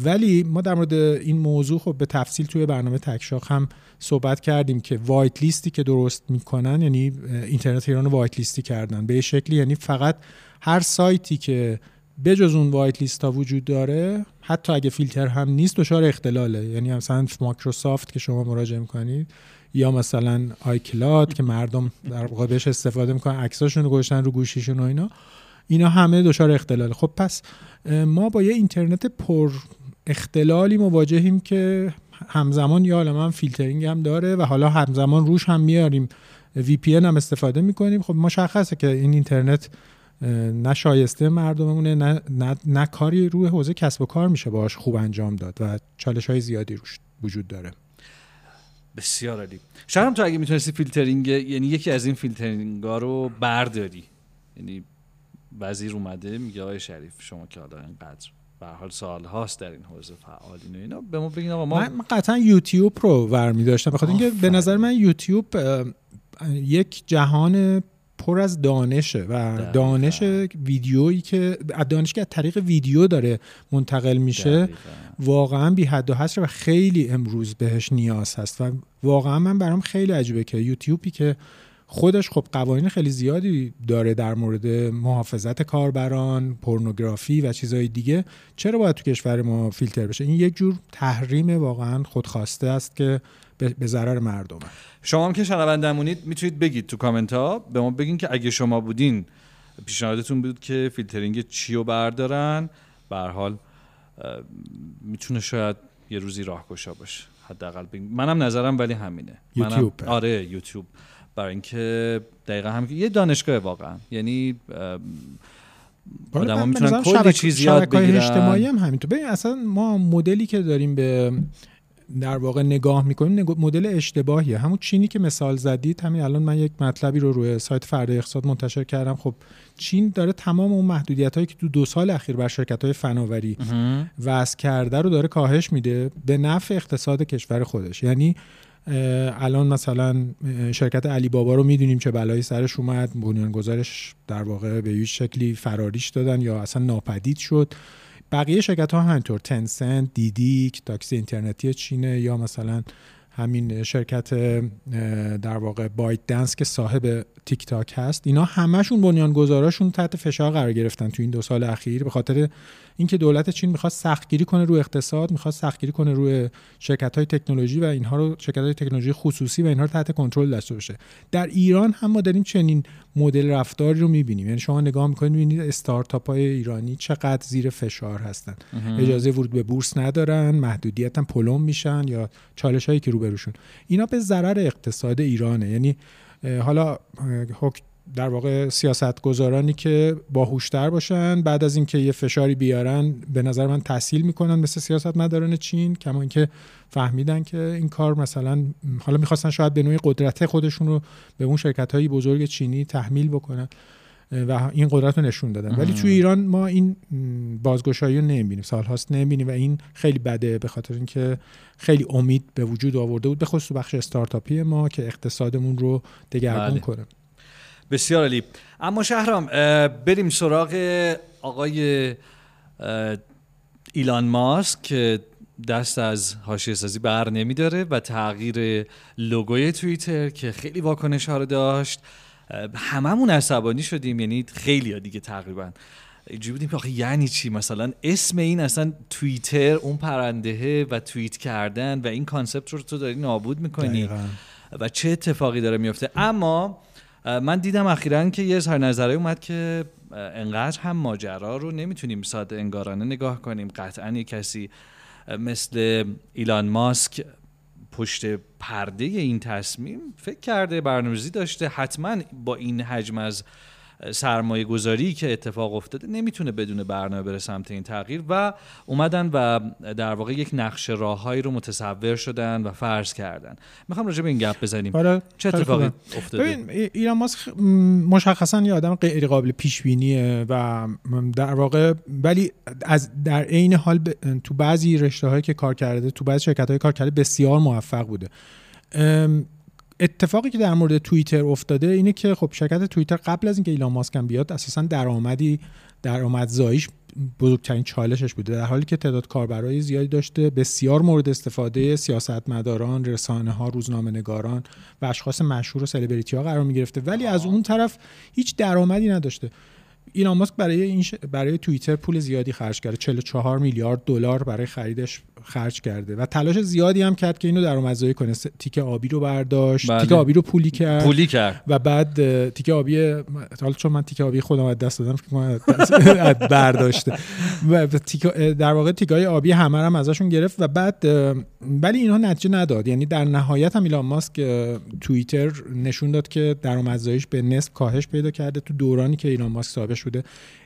ولی ما در مورد این موضوع خب به تفصیل توی برنامه تکشاخ هم صحبت کردیم که وایت لیستی که درست میکنن، یعنی اینترنت ایران رو وایت لیستی کردن به شکلی، یعنی فقط هر سایتی که بجز اون وایت لیست ها وجود داره، حتی اگه فیلتر هم نیست، دچار اختلاله. یعنی مثلا مایکروسافت که شما مراجعه میکنید یا مثلا آیکلاد که مردم در واقع بهش استفاده میکنن، عکساشون رو گذاشتن رو گوشیشون و اینا همه دچار اختلاله. خب پس ما با یه اینترنت پر اختلالی مواجهیم که همزمان یه عالمه فیلترینگ هم داره و حالا همزمان روش هم میاریم وی پی ان هم استفاده میکنیم. خب مشخصه که این اینترنت نه شایسته مردممونه، نه کاری روی حوزه کسب و کار میشه باهاش خوب انجام داد و چالش‌های زیادی روش وجود داره. بسیار عالی. شهرام تو اگه میتونستی فیلترینگ، یعنی یکی از این فیلترینگ‌ها رو برداری، یعنی وزیر اومده میگه آقای شریف شما که حالا اینقدر به هر حال سال هاست در این حوزه فعالین و اینا، به ما بگین آقا من قطعا یوتیوب رو برمی داشتم، بخاطر اینکه به نظر من یوتیوب یک جهان پر از دانشه و دانش ویدیویی که دانش که از طریق ویدیو داره منتقل میشه واقعا بی حد و حصر و خیلی امروز بهش نیاز هست. و واقعا من برام خیلی عجیبه که یوتیوبی که خودش خب قوانین خیلی زیادی داره در مورد محافظت کاربران، پورنوگرافی و چیزهای دیگه، چرا باید تو کشور ما فیلتر بشه؟ این یک جور تحریم واقعا خودخواسته است که به ضرر مردم. شما هم که شنونده‌مونید میتونید بگید تو کامنت ها به ما بگین که اگه شما بودین پیشنهادتون بود که فیلترینگ چی رو بردارن. به هر حال میتونه شاید یه روزی راهگشا باشه حداقل. منم نظرم ولی همینه. یوتیوب منم... آره یوتیوب، برای اینکه دقیقاً هم یه دانشگاه واقعا، یعنی آدم‌ها میتونن کلی چیز یاد بگیرن. شبکه‌های اجتماعی هم همینطور. ببین اصلا ما مدلی که داریم به در واقع نگاه میکنیم مدل اشتباهیه. همون چینی که مثال زدید، همین الان من یک مطلبی رو روی سایت فردای اقتصاد منتشر کردم. خب چین داره تمام اون محدودیت‌هایی که تو 2 سال اخیر بر شرکت‌های فناوری وضع کرده رو داره کاهش میده به نفع اقتصاد کشور خودش. یعنی الان مثلا شرکت علی بابا رو میدونیم چه بلایی سرش اومد، بنیانگذارش در واقع به یه شکلی فراریش دادن یا اصلا ناپدید شد. بقیه شرکت ها همینطور، تنسنت، دیدیک، تاکسی اینترنتی چینه، یا مثلا همین شرکت در واقع بایت دنس که صاحب تیک تاک هست، اینا همشون بنیانگذاراشون تحت فشار قرار گرفتن تو این 2 سال اخیر به خاطر اینکه دولت چین میخواد سختگیری کنه روی اقتصاد، میخواد سختگیری کنه روی شرکت‌های تکنولوژی و اینها رو، شرکت‌های تکنولوژی خصوصی و اینها رو تحت کنترل داشته باشه. در ایران هم ما داریم چنین مدل رفتاری رو می‌بینیم. یعنی شما نگاه می‌کنید می‌بینید استارتاپ‌های ایرانی چقدر زیر فشار هستن. اجازه ورود به بورس ندارن، محدودیتاً پلم میشن یا چالش‌هایی که روبروشون. اینا به ضرر اقتصاد ایرانه. یعنی حالا در واقع سیاستگزارانی که باهوشتر باشن بعد از اینکه یه فشاری بیارن به نظر من تسهیل میکنن، مثل سیاستمداران چین، کما اینکه فهمیدن که این کار مثلا حالا میخواستن شاید به نوعی قدرت خودشون رو به اون شرکت‌های بزرگ چینی تحمیل بکنن و این قدرت رو نشون دادن. ولی توی ایران ما این بازگشایی رو نمی‌بینیم، سال‌هاست نمی‌بینیم و این خیلی بده، به خاطر اینکه خیلی امید به وجود آورده بود به خصوص بخش استارتاپی ما که اقتصادمون رو دگرگون کنه. بسیار عالی. اما شهرام بریم سراغ آقای ایلان ماسک که دست از حاشیه سازی بر نمی‌داره و تغییر لوگوی توییتر که خیلی واکنش‌ها رو داشت، هممون عصبانی شدیم. یعنی خیلی‌ها دیگه تقریبا اینجوری بودیم آخه یعنی چی؟ مثلا اسم این اصلا توییتر اون پرندهه و توییت کردن و این کانسپت رو تو داری نابود می‌کنی و چه اتفاقی داره میفته. اما من دیدم اخیراً که یه اظهار نظری اومد که انقدر هم ماجرا رو نمیتونیم ساده انگارانه نگاه کنیم. قطعاً یک کسی مثل ایلان ماسک پشت پرده این تصمیم فکر کرده، برنامه‌ریزی داشته، حتماً با این حجم از سرمایه گذاری که اتفاق افتاده نمیتونه بدون برنامه بره سمت این تغییر و اومدن و در واقع یک نقشه راههایی رو متصور شدن و فرض کردن. میخوام راجع به این گپ بزنیم. چه اتفاقی افتاده؟ ببین ایلان ماسک مشخصا یه آدم غیر قابل پیش بینیه و در واقع ولی در عین حال تو بعضی رشته‌هایی که کار کرده، تو بعضی شرکت‌های کار کرده بسیار موفق بوده. اتفاقی که در مورد توییتر افتاده اینه که خب شرکت توییتر قبل از اینکه ایلان ماسک هم بیاد اساساً درآمدزاییش بزرگترین چالشش بوده، در حالی که تعداد کاربرای زیادی داشته، بسیار مورد استفاده سیاستمداران، رسانه‌ها، روزنامه‌نگاران و اشخاص مشهور و سلبریتی‌ها قرار می‌گرفته، ولی از اون طرف هیچ درآمدی نداشته. ایلان ماسک برای توییتر پول زیادی خرج کرده، 44 میلیارد دلار برای خریدش خرج کرده و تلاش زیادی هم کرد که اینو درآمدزایی کنه. تیکه آبی رو برداشت، تیکه آبی رو پولی کرد و بعد تیکه آبی، حالا چون من تیکه آبی خودم از دست دادم برداشته و در واقع تیکه‌های آبی همه رو هم ازشون گرفت و بعد ولی اینها نتیجه نداد. یعنی در نهایت هم ایلان ماسک توییتر نشون داد که درآمدزاییش به نصف کاهش پیدا کرده تو دورانی که ایلان ماسک صاحب شده.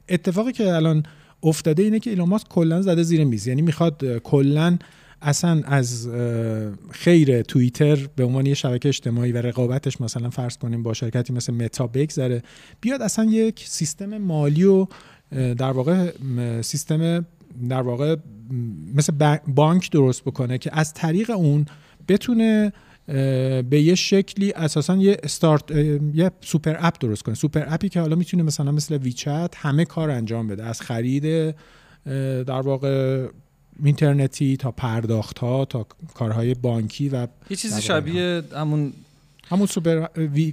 اتفاقی که الان افتاده اینه که ایلان ماسک کلا زده زیر میز، یعنی میخواد کلا اصلا از خیر توییتر به عنوان یه شبکه اجتماعی و رقابتش مثلا فرض کنیم با شرکتی مثل متا بگذره، بیاد اصلا یک سیستم مالی و در واقع سیستم در واقع مثل بانک درست بکنه که از طریق اون بتونه به یه شکلی اساساً یه سوپر اپ درست کنه، سوپر اپی که حالا میتونه مثلا مثل ویچت همه کار انجام بده، از خرید در واقع اینترنتی تا پرداخت‌ها تا کارهای بانکی و یه چیزی شبیه همون سوپر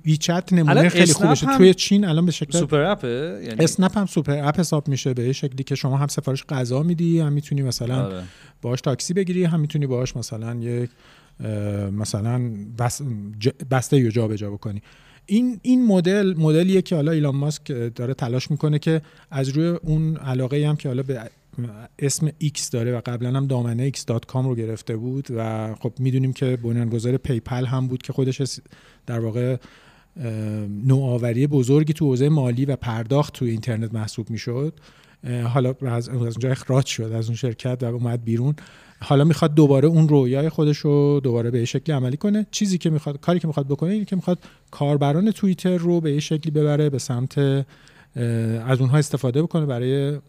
ویچت نمونه خیلی خوبشه توی چین الان به شکل سوپر اپه، یعنی اسنپ هم سوپر اپ حساب میشه به شکلی که شما هم سفارش غذا میدی، هم میتونی مثلا باهاش تاکسی بگیری، هم میتونی باهاش مثلا یک مثلا بسته یا جابجا بکنی. این مدلیه که حالا ایلان ماسک داره تلاش میکنه که از روی اون علاقه هم که حالا به اسم ایکس داره و قبلا هم دامنه x.com رو گرفته بود و خب میدونیم که بنیانگذار پیپل هم بود که خودش در واقع نوآوری بزرگی تو حوزه مالی و پرداخت تو اینترنت محسوب میشد، حالا از اونجا اخراج شد از اون شرکت و اومد بیرون. حالا میخواد دوباره اون رویای خودش رو دوباره به شکلی عملی کنه. کاری که میخواد بکنه اینه که میخواد کاربران توییتر رو به شکلی ببره به سمت از اونها استفاده بکنه برای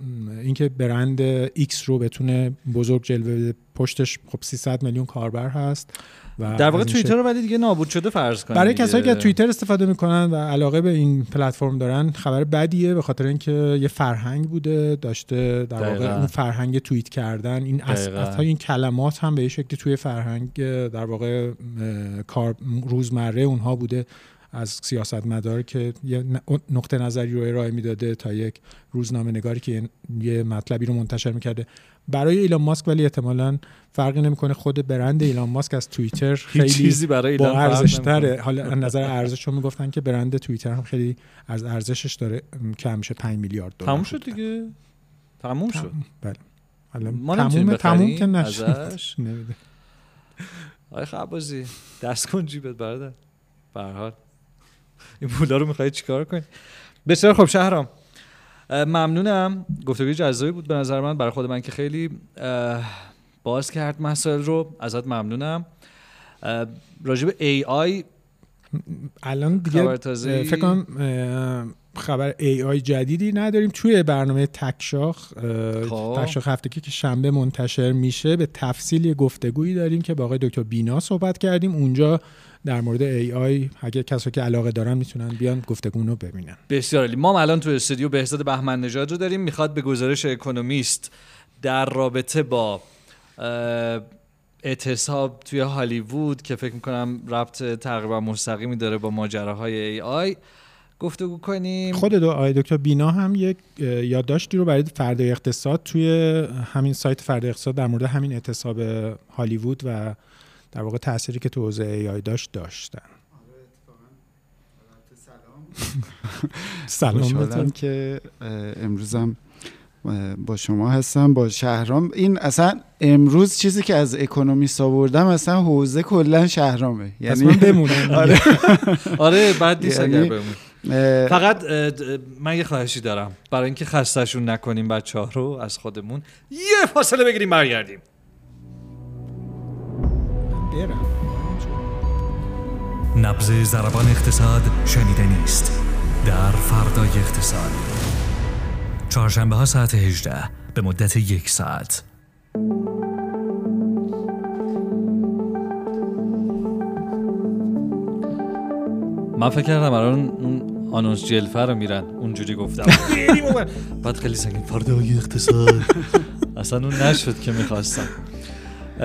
اینکه برند ایکس رو بتونه بزرگ جلوه بده. پشتش خب 300 میلیون کاربر هست و در واقع توییتر رو بعد دیگه نابود شده فرض کنید. برای کسایی که از توییتر استفاده میکنن و علاقه به این پلتفرم دارن خبر بدیه، به خاطر اینکه یه فرهنگ بوده داشته در واقع اون فرهنگ توییت کردن، این اصطلاحات این کلمات هم به شکلی توی فرهنگ در واقع کار روزمره اونها بوده، از سیاستمدار که یه نقطه نظری رو ارائه میداده تا یک روزنامه نگاری که یه مطلبی رو منتشر میکرده. برای ایلان ماسک ولی احتمالاً فرقی نمیکنه، خود برند ایلان ماسک از توییتر خیلی با ارزش‌تره. حالا از نظر ارزش هم میگفتن که برند توییتر هم خیلی از ارزشش داره کم میشه، 5 میلیارد دلار تموم شد دیگه، تموم شد. بله تموم که نشد نمیده. آخه خبازی دست کن جیبت برادر، به هر حال این پولا رو میخوایی چیکار کنی؟ بسیار خب شهرام، ممنونم، گفتگوی جذابی بود به نظر من، برای خود من که خیلی باز کرد مسائل رو. ازت ممنونم. راجب AI الان دیگه فکر کنم خبر AI جدیدی نداریم. توی برنامه تکشاخ هفتگی که شنبه منتشر میشه به تفصیل یه گفتگویی داریم که با آقای دکتر بینا صحبت کردیم. اونجا در مورد AI اگه کسایی که علاقه دارن میتونن بیان گفتگومون رو ببینن. بسیار عالی. ما الان تو استودیو بهزاد بهمن نژاد رو داریم، میخواد به گزارش اکونومیست در رابطه با اعتصاب توی هالیوود که فکر می‌کنم ربط تقریبا مستقیمی داره با ماجراهای AI گفتگو کنیم. خود دکتر بینا هم یک یادداشتی رو برای فردای اقتصاد توی همین سایت فردای اقتصاد در مورد همین اعتصاب هالیوود و در واقع تأثیری که تو حوزه AI داشتن. سلام که امروزم با شما هستم با شهرام. این اصلا امروز چیزی که از اکونومیست آوردم اصلا حوزه کلا شهرامه، یعنی من بمونم. آره بعد نیست اگر بمونم. فقط من یه خواهشی دارم، برای اینکه خستهشون نکنیم بچه‌ها رو، از خودمون یه فاصله بگیریم برگردیم. نبض ضربان اقتصاد شنیدنی است در فردای اقتصاد، چهارشنبه ها ساعت 18 به مدت یک ساعت. من فکر کردم الان اون آنونس جلفه رو میرن، اونجوری گفتم بعد خیلی سنگین فردای اقتصاد اصلا اون نشد که میخواستم.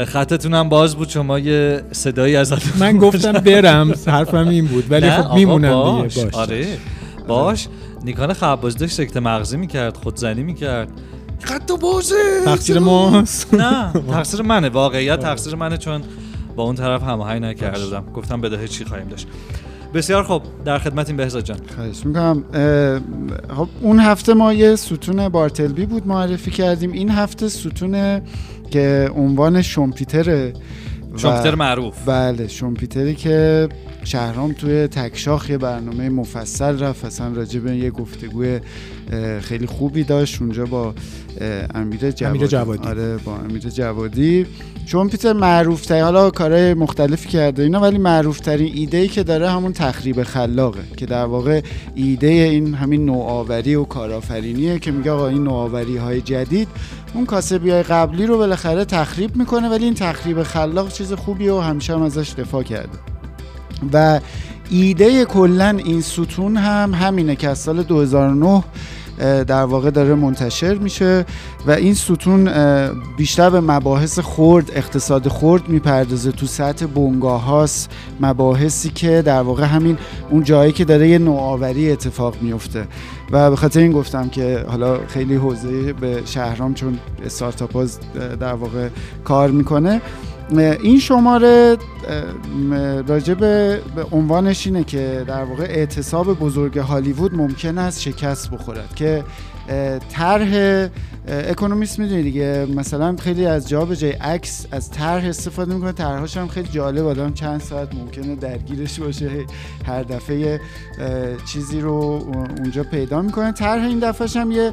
خطتون هم باز بود، شما یه صدایی ازتون. من گفتم برم، حرفم این بود، ولی خب میمونم دیگه. باش آره باش. نیکان خبوزی سکته مغزی میکرد، خودزنی میکرد. خط بازه تقصیر ماست؟ نه تقصیر منه، واقعیت تقصیر منه، چون با اون طرف هماهنگ نکرده بودم. گفتم بداهه چی خواهیم داشت. بسیار خب، در خدمتیم بهزاد جان. خواهش میکنم. اون هفته ما یه ستون بارتلبی بود معرفی کردیم، این هفته ستون که عنوان شومپیتره. شومپیتر معروف. بله شومپیتری که شهرام توی تکشاخ یه برنامه مفصل رفت، اصلا راجع به یه گفتگوی خیلی خوبی داشت اونجا با امیره جوادی. آره با امیره جوادی. شومپیتر معروف ترین، حالا کارهای مختلفی کرده اینا، ولی معروف ترین ایده‌ای که داره همون تخریب خلاقه، که در واقع ایده این همین نوآوری و کارآفرینیه که میگه آقا این نوآوری‌های جدید اون کاسبیای قبلی رو بالاخره تخریب میکنه، ولی این تخریب خلاق چیز خوبیه و همیشه هم ازش دفاع کرده. و ایده کلن این ستون هم همینه که از سال 2009 در واقع داره منتشر میشه و این ستون بیشتر به مباحث خرد، اقتصاد خرد میپردازه، تو سطح بنگاه هاست، مباحثی که در واقع همین اون جایی که داره یه نوآوری اتفاق میفته. و به خاطر این گفتم که حالا خیلی حوزه به شهرام، چون استارتاپ ها در واقع کار میکنه. این شماره راجع به عنوانش اینه که در واقع اعتصاب بزرگ هالیوود ممکن است شکست بخورد، که طرح اکونومیست میدونی دیگه، مثلا خیلی از جا به جای عکس از طرح استفاده میکنه، طرحاش هم خیلی جالب، آدم چند ساعت ممکنه درگیرش باشه، هر دفعه چیزی رو اونجا پیدا میکنه. طرح این دفعهش هم یه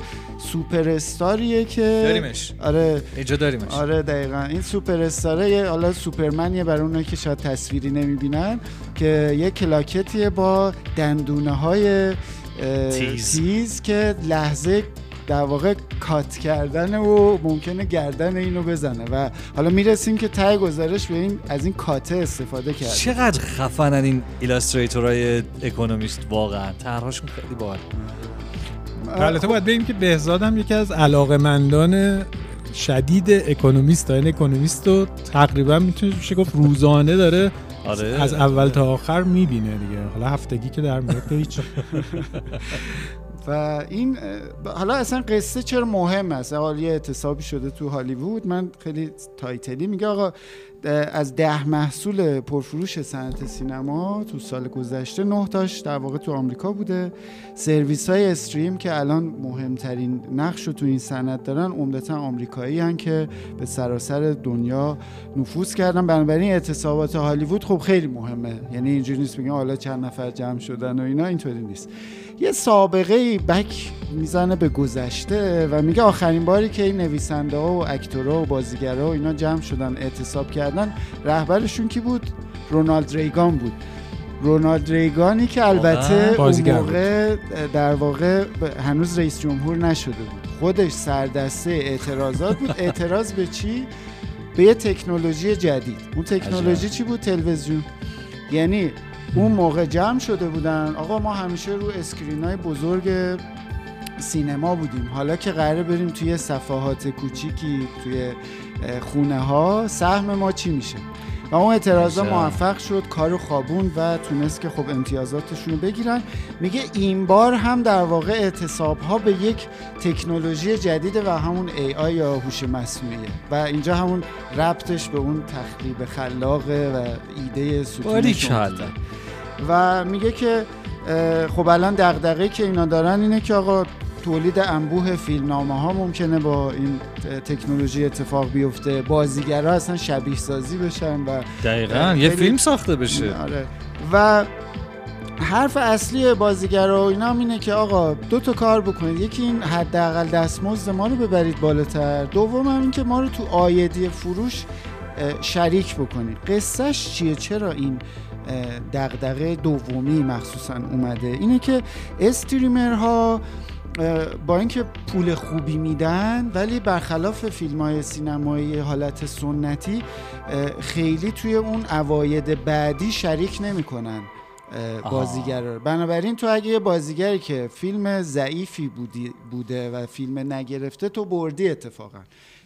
سوپر استاریه که داریمش. آره اینجا داریمش. آره دقیقاً این سوپر استاره، حالا سوپرمنیه برای اونایی که شاید تصویری نمیبینن، که یه کلاکتیه با دندونه‌های تیز که لحظه در واقع کات کردنه و ممکنه گردن اینو بزنه. و حالا میرسیم که ته گزارش به این از این کاته استفاده کرده. چقدر خفنن این ایلاستریتورهای اکونومیست، واقعا طرحشون خیلی باحال. البته باید بگیم که بهزاد هم یکی از علاقه‌مندان شدید اکونومیست، این اکونومیست رو تقریبا میشه گفت روزانه داره از اول تا آخر میبینه دیگه، حالا هفتگی که در میاد هیچ. و این حالا اصلا قصه چرا مهم است؟ حالا یه اعتصابی شده تو هالیوود، من خیلی تایتلی میگه آقا از 10 محصول پرفروش صنعت سینما تو سال گذشته 9 تاش در واقع تو آمریکا بوده. سرویس‌های استریم که الان مهمترین نقش رو تو این صنعت دارن عمدتاً آمریکایی هن که به سراسر دنیا نفوذ کردن. بنابراین اعتصابات هالیوود خب خیلی مهمه، یعنی اینجوری نیست بگیم حالا چند نفر جمع شدن و اینا، اینطوری نیست. یه سابقه بک میزنه به گذشته و میگه آخرین باری که این نویسنده‌ها و اکتورها و بازیگرها و اینا جمع شدن اعتصاب کردن، رهبرشون کی بود؟ رونالد ریگان بود. رونالد ریگانی که البته اون موقع در واقع هنوز رئیس جمهور نشده بود، خودش سردسته اعتراضات بود. اعتراض به چی؟ به یه تکنولوژی جدید. اون تکنولوژی چی بود؟ تلویزیون. یعنی اون موقع جمع شده بودن آقا ما همیشه رو اسکرینای بزرگ سینما بودیم، حالا که قراره بریم توی صفحات کوچیکی توی خونه ها، سهم ما چی میشه؟ و اون اعتراضا موفق شد، کارو خابون و تونست که خب امتیازاتشون رو بگیرن. میگه این بار هم در واقع اعتصاب ها به یک تکنولوژی جدیده و همون AI یا هوش مصنوعی، و اینجا همون ربطش به اون تخریب خلاقه و ایده سوتونی شده. و میگه که خب الان دغدغه‌ای که اینا دارن اینه که آقا تولید انبوه فیلمنامه‌ها ممکنه با این تکنولوژی اتفاق بیفته، بازیگرها اصلا شبیه سازی بشن و دقیقاً یه فیلم ساخته بشه. آره. و حرف اصلی بازیگرها و اینا هم اینه که آقا 2 تا کار بکنید، یکی این حداقل دستمزد ما رو ببرید بالاتر، دوم هم این که ما رو تو عایدی فروش شریک بکنید. قصهش چیه؟ چرا این دغدغه دومی مخصوصاً اومده؟ اینه که استریمرها با اینکه پول خوبی میدن، ولی برخلاف فیلم‌های سینمایی حالت سنتی خیلی توی اون عواید بعدی شریک نمی‌کنن بازیگرا. بنابراین تو اگه یه بازیگری که فیلم ضعیفی بوده و فیلم نگرفته، تو بردی اتفاقا،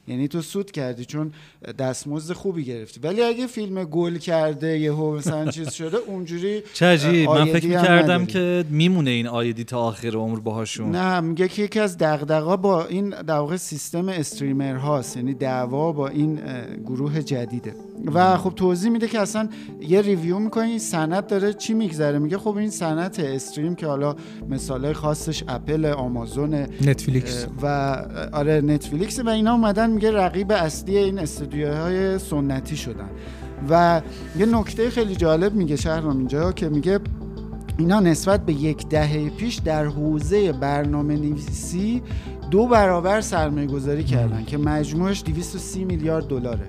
یعنی تو سود کردی چون دستمزد خوبی گرفتی. ولی اگه فیلم گل کرده یهو مثلا چیز شده اونجوری، چه عجیب، من فکر می‌کردم که میمونه این آیدی تا آخر عمر باهاشون. نه، میگه که یکی از دغدغه‌ها با این در واقع سیستم استریمر هاست، یعنی دعوا با این گروه جدیده. و خب توضیح میده که اصلا یه ریویو می‌کنی سند داره چی میگذره. میگه خب این صنعت استریم که حالا مثالای خاصش اپل، آمازون، نتفلیکس و آره نتفلیکس و اینا اومدن، میگه رقیب اصلی این استودیوهای سنتی شدن. و یه نکته خیلی جالب میگه شهرام اینجا، که میگه اینا نسبت به 10 دهه پیش در حوزه برنامه‌نویسی 2 برابر سرمایه‌گذاری کردن که مجموعش $230 میلیارد دلاره.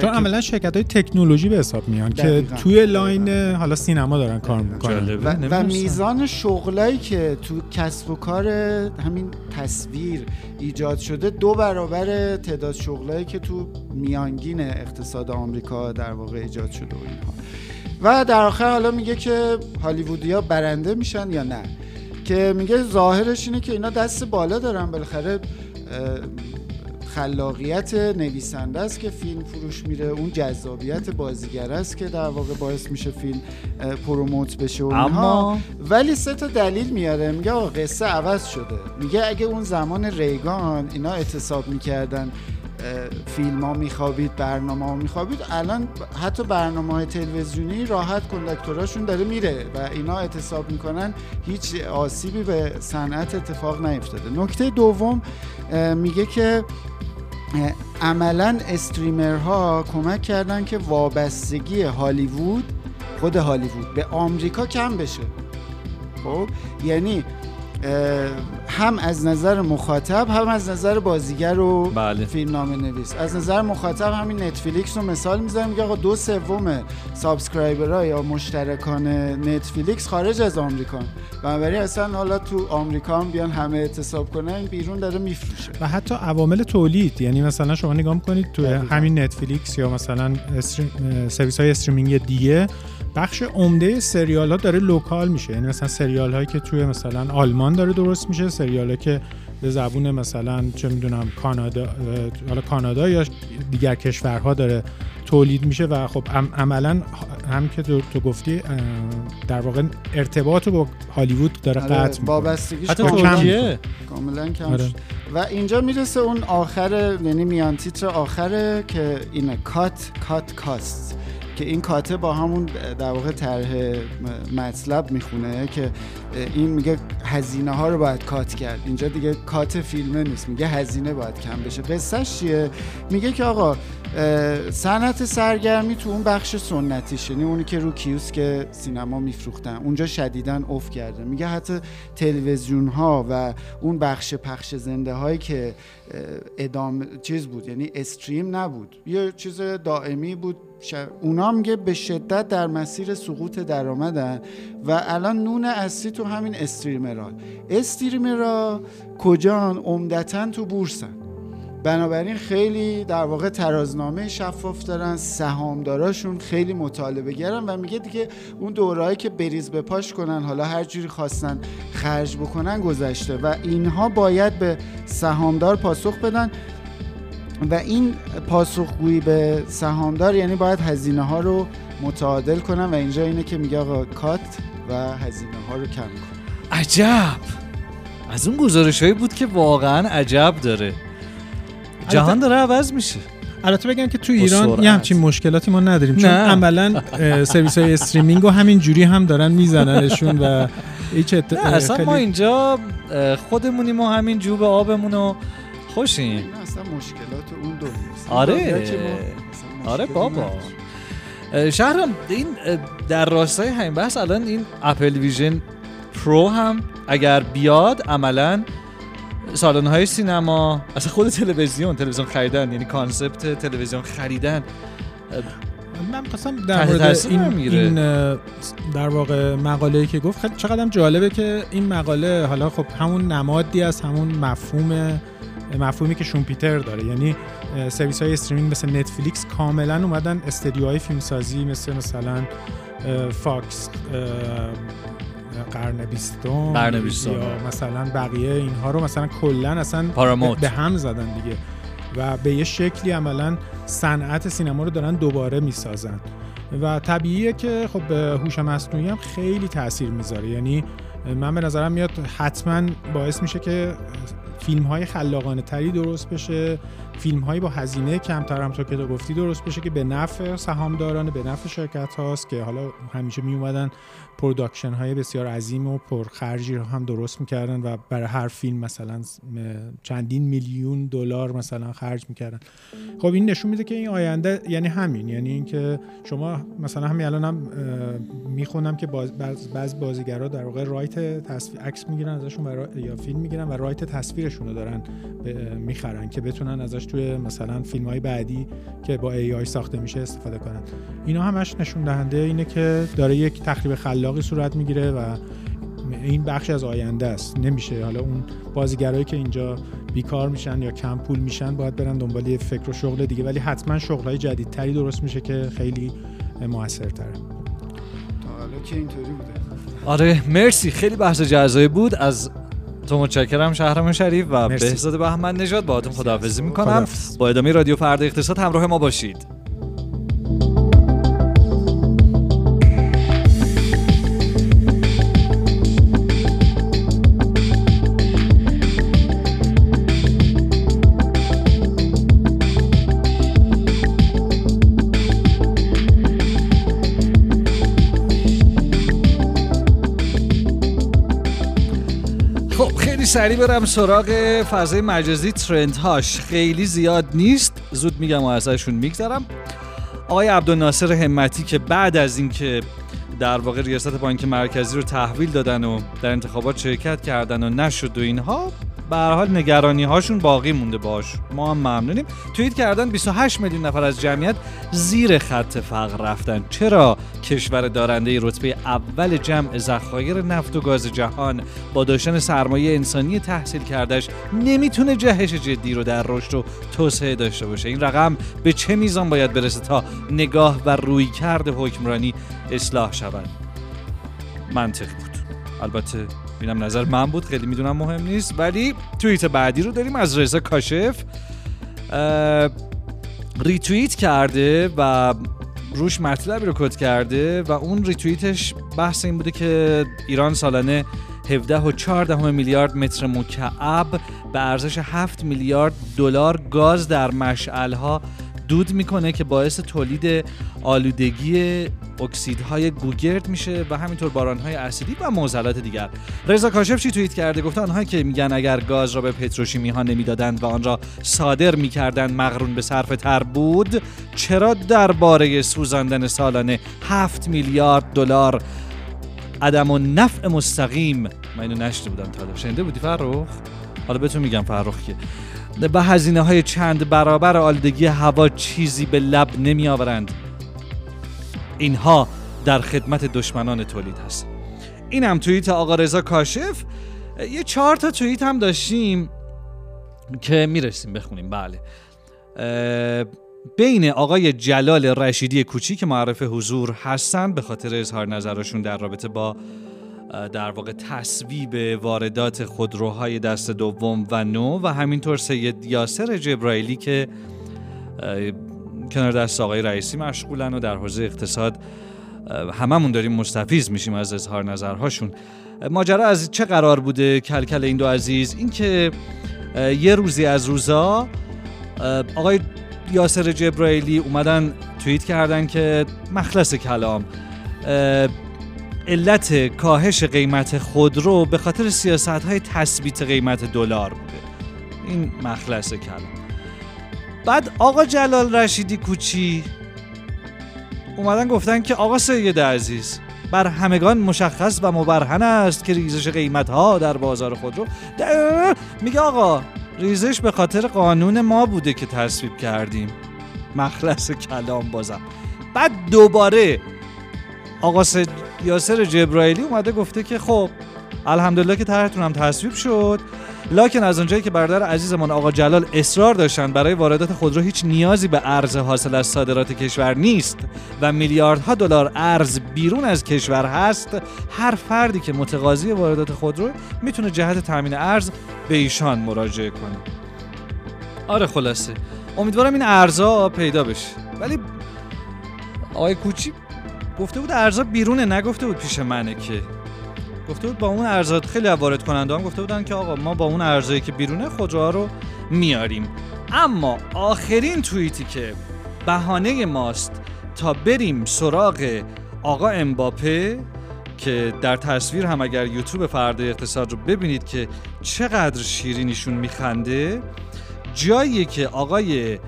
چون عملا شرکت‌های تکنولوژی به حساب میان که توی لاین حالا سینما دارن کار میکنن و میزان شغلایی که تو کسب و کار همین تصویر ایجاد شده 2 برابر تعداد شغلایی که تو میانگین اقتصاد آمریکا در واقع ایجاد شده و اینها. و در آخر حالا میگه که هالیوودیا برنده میشن یا نه، که میگه ظاهرش اینه که اینا دست بالا دارن، بالاخره خلاقیت نویسنده است که فیلم فروش میره، اون جذابیت بازیگر است که در واقع باعث میشه فیلم پروموت بشه و اینها. ولی 3 تا دلیل میاره، میگه آقا قصه عوض شده، میگه اگه اون زمان ریگان اینا اعتصاب میکردن فیلم ها میخوابید، برنامه ها میخوابید، الان حتی برنامه های تلویزیونی راحت کندکتوراشون داره میره و اینا اعتصاب میکنن، هیچ آسیبی به صنعت اتفاق نیفتاده. نکته دوم میگه که عملا استریمرها کمک کردن که وابستگی هالیوود، خود هالیوود به آمریکا کم بشه. خب یعنی هم از نظر مخاطب هم از نظر بازیگر و فیلمنامه نویس. از نظر مخاطب همین نتفلیکس رو مثال میذارم، میگه آقا 2/3 سابسکرایبرها یا مشترکان نتفلیکس خارج از آمریکا، بنابراین اصلا حالا تو آمریکا هم بیان همه اعتصاب کنن بیرون داره میفروشه. و حتی عوامل تولید، یعنی مثلا شما نگاه میکنید تو همین نتفلیکس یا مثلا سرویس های استریمینگ دیگه، بخش عمده سریال ها داره لوکال میشه، یعنی مثلا سریال هایی که توی مثلا آلمان داره درست میشه، سریال هایی که به زبون مثلا چه میدونم کانادا یا دیگر کشورها داره تولید میشه و خب عملا هم که تو گفتی در واقع ارتباط با هالیوود داره قطع میشه، حتی ترکیه کاملا کم شد. و اینجا میرسه اون آخر، یعنی میان تیتر آخره که اینه کات کاست، که این کاته با همون در واقع طرح مطلب میخونه که این میگه هزینه ها رو باید کات کرد، اینجا دیگه کات فیلمه نیست، میگه هزینه باید کم بشه. قصهش چیه؟ میگه که آقا صنعت سرگرمی تو اون بخش سنتیشه، یعنی اونی که رو کیوسک سینما میفروختن اونجا شدیداً افت کرده. میگه حتی تلویزیون ها و اون پخش زنده هایی که چیز بود، یعنی استریم نبود، یه چیز دائمی بود، اونا میگه به شدت در مسیر سقوط درآمدن و الان نون اصلی تو همین استریمرها کجان؟ عمدتاً تو بورسن، بنابراین خیلی در واقع ترازنامه شفاف دارن، سهامداراشون خیلی مطالبه گرن و میگه دیگه اون دورهایی که بریز به پاش کنن، حالا هر جوری خواستن خرج بکنن گذشته و اینها باید به سهامدار پاسخ بدن و این پاسخگویی به سهامدار یعنی باید هزینه ها رو متعادل کنن و اینجا اینه که میگه آقا کات و هزینه ها رو کم کن. عجب، از اون گزارش‌هایی بود که واقعا عجب داره، جهان داره عوض میشه. البته بگم که تو ایران یه همچین مشکلاتی ما نداریم، چون عملا سرویس های استریمینگ رو همین جوری هم دارن میزننشون و هیچ اصلا ما اینجا خودمونی، ما همین جوب آبمون رو خوشیم، اصلا مشکلات اون دو نیست. آره بابا شهرام، این در راستای همین بحث الان این اپل ویژن پرو هم اگر بیاد عملا سالن‌های سینما، اصلا خود تلویزیون خریدن، یعنی کانسپت تلویزیون خریدن، من قسم در مورد این در واقع مقاله‌ای که گفت خیلی چقدرم جالبه که این مقاله حالا خب همون نمادی از همون مفهومی که شومپیتر داره، یعنی سرویس‌های استریمینگ مثل نتفلیکس کاملا اومدن استدیوهای فیلمسازی مثلا فاکس قرن 20 یا مثلا بقیه اینها رو مثلا کلن اصلا پاراموت به هم زدن دیگه و به یه شکلی عملا صنعت سینما رو دارن دوباره میسازن و طبیعیه که خب هوش مصنوعی هم خیلی تأثیر میذاره، یعنی من به نظرم میاد حتما باعث میشه که فیلم‌های خلاقانه تری درست بشه، فیلم‌هایی با هزینه کمتر هم تو که گفتی درست بشه که به نفع سهامداران، به نفع شرکت هاست که حالا همیشه می اومدن پروداکشن های بسیار عظیم و پرخرجی رو هم درست میکردن و برای هر فیلم مثلا چندین میلیون دلار مثلا خرج میکردن. خب این نشون میده که این آینده یعنی همین، یعنی این که شما مثلا همین الان هم میخونم که بعض بازیگرا در واقع رایت تصویر عکس میگیرن ازشون یا فیلم میگیرن و رایت تصویرشون رو دارن میخرن که بتونن ازش توی مثلا فیلم‌های بعدی که با AI ساخته میشه استفاده کنن. اینا همش نشون دهنده اینه که داره یک تخریب خلاقی صورت میگیره و این بخش از آینده است. نمیشه حالا اون بازیگرایی که اینجا بیکار میشن یا کم پول میشن باید برن دنبال یه فکر و شغل دیگه، ولی حتما شغل‌های جدیدتری درست میشه که خیلی موثرتره. تا حالا که اینطوری بوده. آره مرسی، خیلی بحث جذابی بود. از تو متشکرم شهرام شریف و بهزاد بهمن نژاد. باهاتون خداحافظی میکنم. خداحافظ. با ادامه رادیو فردای اقتصاد همراه ما باشید. سریع برم سراغ فضای مجازی. ترندهاش خیلی زیاد نیست، زود میگم و ازشون میگذرم. آقای عبدالناصر همتی که بعد از اینکه در واقع ریاست بانک مرکزی رو تحویل دادن و در انتخابات شرکت کردن و نشد و اینها، به هر حال نگرانی هاشون باقی مونده باش. ما هم ممنونیم. توییت کردن 28 میلیون نفر از جمعیت زیر خط فقر رفتن. چرا کشور دارنده رتبه اول جمع ذخایر نفت و گاز جهان با داشتن سرمایه انسانی تحصیل کردش نمیتونه جهش جدی رو در رشد و توسعه داشته باشه؟ این رقم به چه میزان باید برسه تا نگاه و رویکرد حکمرانی اصلاح شود؟ منطق بود. البته اینم نظر من بود، خیلی میدونم مهم نیست. ولی توییت بعدی رو داریم از رضا کاشف. ریتوییت کرده و روش مطلبی رو کد کرده و اون ریتوییتش بحث این بوده که ایران سالانه 17.4 میلیارد متر مکعب به ارزش 7 میلیارد دلار گاز در مشعل‌ها دود میکنه که باعث تولید آلودگی اکسیدهای گوگرد میشه و همینطور بارانهای اسیدی و معضلات دیگر. رضا کاشف چی توییت کرده؟ گفته آنهایی که میگن اگر گاز را به پتروشیمی ها نمیدادند و آن را صادر میکردند مقرون به صرفه تر بود، چرا درباره سوزاندن سالانه 7 میلیارد دلار عدم و نفع مستقیم؟ من اینو نشنیده بودم تا حالا. شنیده بودی فرخ؟ حالا بهتون میگم فرخ که به هزینه‌های چند برابر آلودگی هوا چیزی به لب نمی‌آورند. اینها در خدمت دشمنان تولید هست. اینم توییت آقا رضا کاشف. یه 4 توییت هم داشتیم که میرسیم بخونیم. بله، بین آقای جلال رشیدی کوچی که معرف حضور هستن به خاطر اظهار نظرشون در رابطه با در واقع تصویب واردات خودروهای دست دوم و نو، و همینطور سید یاسر جبرائیلی که کنار دست آقای رئیسی مشغولن و در حوزه اقتصاد هممون داریم مستفیض میشیم از اظهار نظرهاشون. ماجرا از چه قرار بوده کلکل این دو عزیز؟ این که یه روزی از روزا آقای یاسر جبرائیلی اومدن توییت کردن که مخلص کلام علت کاهش قیمت خودرو به خاطر سیاست‌های تثبیت قیمت دلار بوده. این مخلص کلام. بعد آقا جلال رشیدی کوچی اومدن گفتن که آقا سید عزیز، بر همگان مشخص و مبرهن است که ریزش قیمت‌ها در بازار خودرو، میگه آقا ریزش به خاطر قانون ما بوده که تصویب کردیم. مخلص کلام بازم. بعد دوباره آقا یاسر جبرائیلی اومده گفته که خب الحمدلله که طرحتون هم تصویب شد، لکن از اونجایی که برادر عزیزمان آقا جلال اصرار داشتن برای واردات خودرو هیچ نیازی به ارز حاصل از صادرات کشور نیست و میلیاردها دلار ارز بیرون از کشور هست، هر فردی که متقاضی واردات خودرو میتونه جهت تامین ارز به ایشان مراجعه کنه. آره خلاصه امیدوارم این ارزها پیدا بشه. ولی آقای کوچی گفته بود ارزا بیرونه، نگفته بود پیش منه، که گفته بود با اون ارزا. خیلی وارد کننده هم گفته بودن که آقا ما با اون ارزایی که بیرونه خودروها رو میاریم. اما آخرین توییتی که بهانه ماست تا بریم سراغ آقا امباپه که در تصویر هم اگر یوتیوب فردای اقتصاد رو ببینید که چقدر شیرینیشون میخنده، جایی که آقای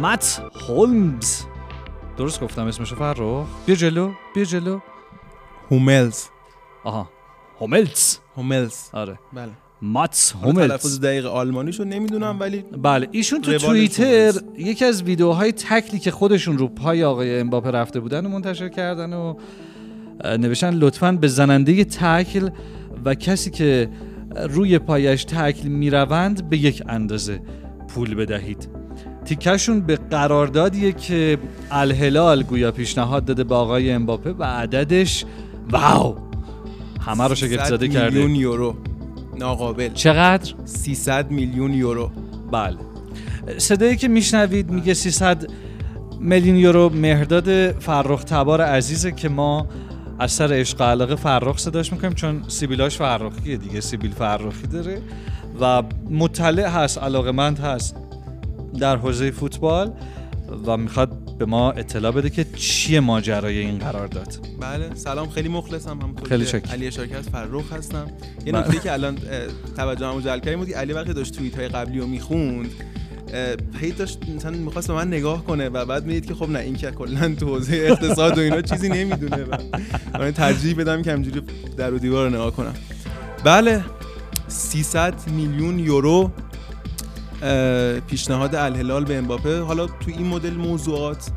ماتس هوملز، درست گفتم اسمشو فرخ؟ بیا جلو هوملز. آها هوملز. آره بله. ماتس هوملز. تلفظ دقیق آلمانیشو نمیدونم ولی بله ایشون تو توییتر یکی از ویدیوهای تکلی که خودشون رو پای آقای امباپه رفته بودن و منتشر کردن و نوشتن لطفاً به زننده تکل و کسی که روی پایش تکل میروند به یک اندازه پول بدهید. تیکشون به قراردادیه که الهلال گویا پیشنهاد داده به آقای امباپه و عددش واو همه رو شگفت زده کرده. 300 میلیون یورو ناقابل. چقدر؟ 300 میلیون یورو. بله. صدایی که میشنوید میگه 300 میلیون یورو مهرداد فرخ تبار عزیزه که ما از سر عشق علاقه فرخ صداش میکنیم چون سیبیلاش فرخیه دیگه، سیبیل فرخی داره و مطلع هست، علاقه‌مند هست در حوزه فوتبال و میخواد به ما اطلاع بده که چیه ماجرای این قرارداد. بله سلام، خیلی مخلصم، خیلی شکر. علی شاکر فرخ هستم. یه نکته که الان توجهمو جلب کردیم بود که علی وقتی داشت توییت های قبلی رو میخوند هی داشت مثلا میخواست به من نگاه کنه و بعد میدید که خب نه این که کلا تو حوزه اقتصاد و اینا چیزی نمیدونه و من ترجیح بدم که همینجوری در و دیوار نگاه کنم. بله 300 میلیون یورو پیشنهاد الهلال به امباپه. حالا تو این مدل موضوعات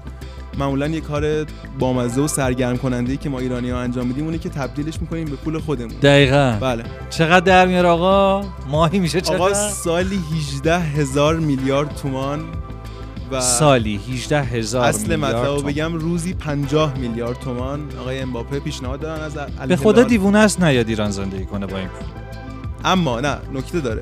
معمولا یه کار بامزه و سرگرم کننده‌ای که ما ایرانی‌ها انجام میدیم اونه که تبدیلش می‌کنیم به پول خودمون. دقیقاً. بله. چقدر در میاره آقا؟ ماهی میشه چقدر؟ آقا سالی 18,000 میلیارد تومان و سالی 18,000 اصل مطلب بگم روزی 50 میلیارد تومان آقای امباپه پیشنهاد دارن از الهلال. به خدا دیوونه است نیاد ایران زندگی کنه با این پول. اما نه نکته داره.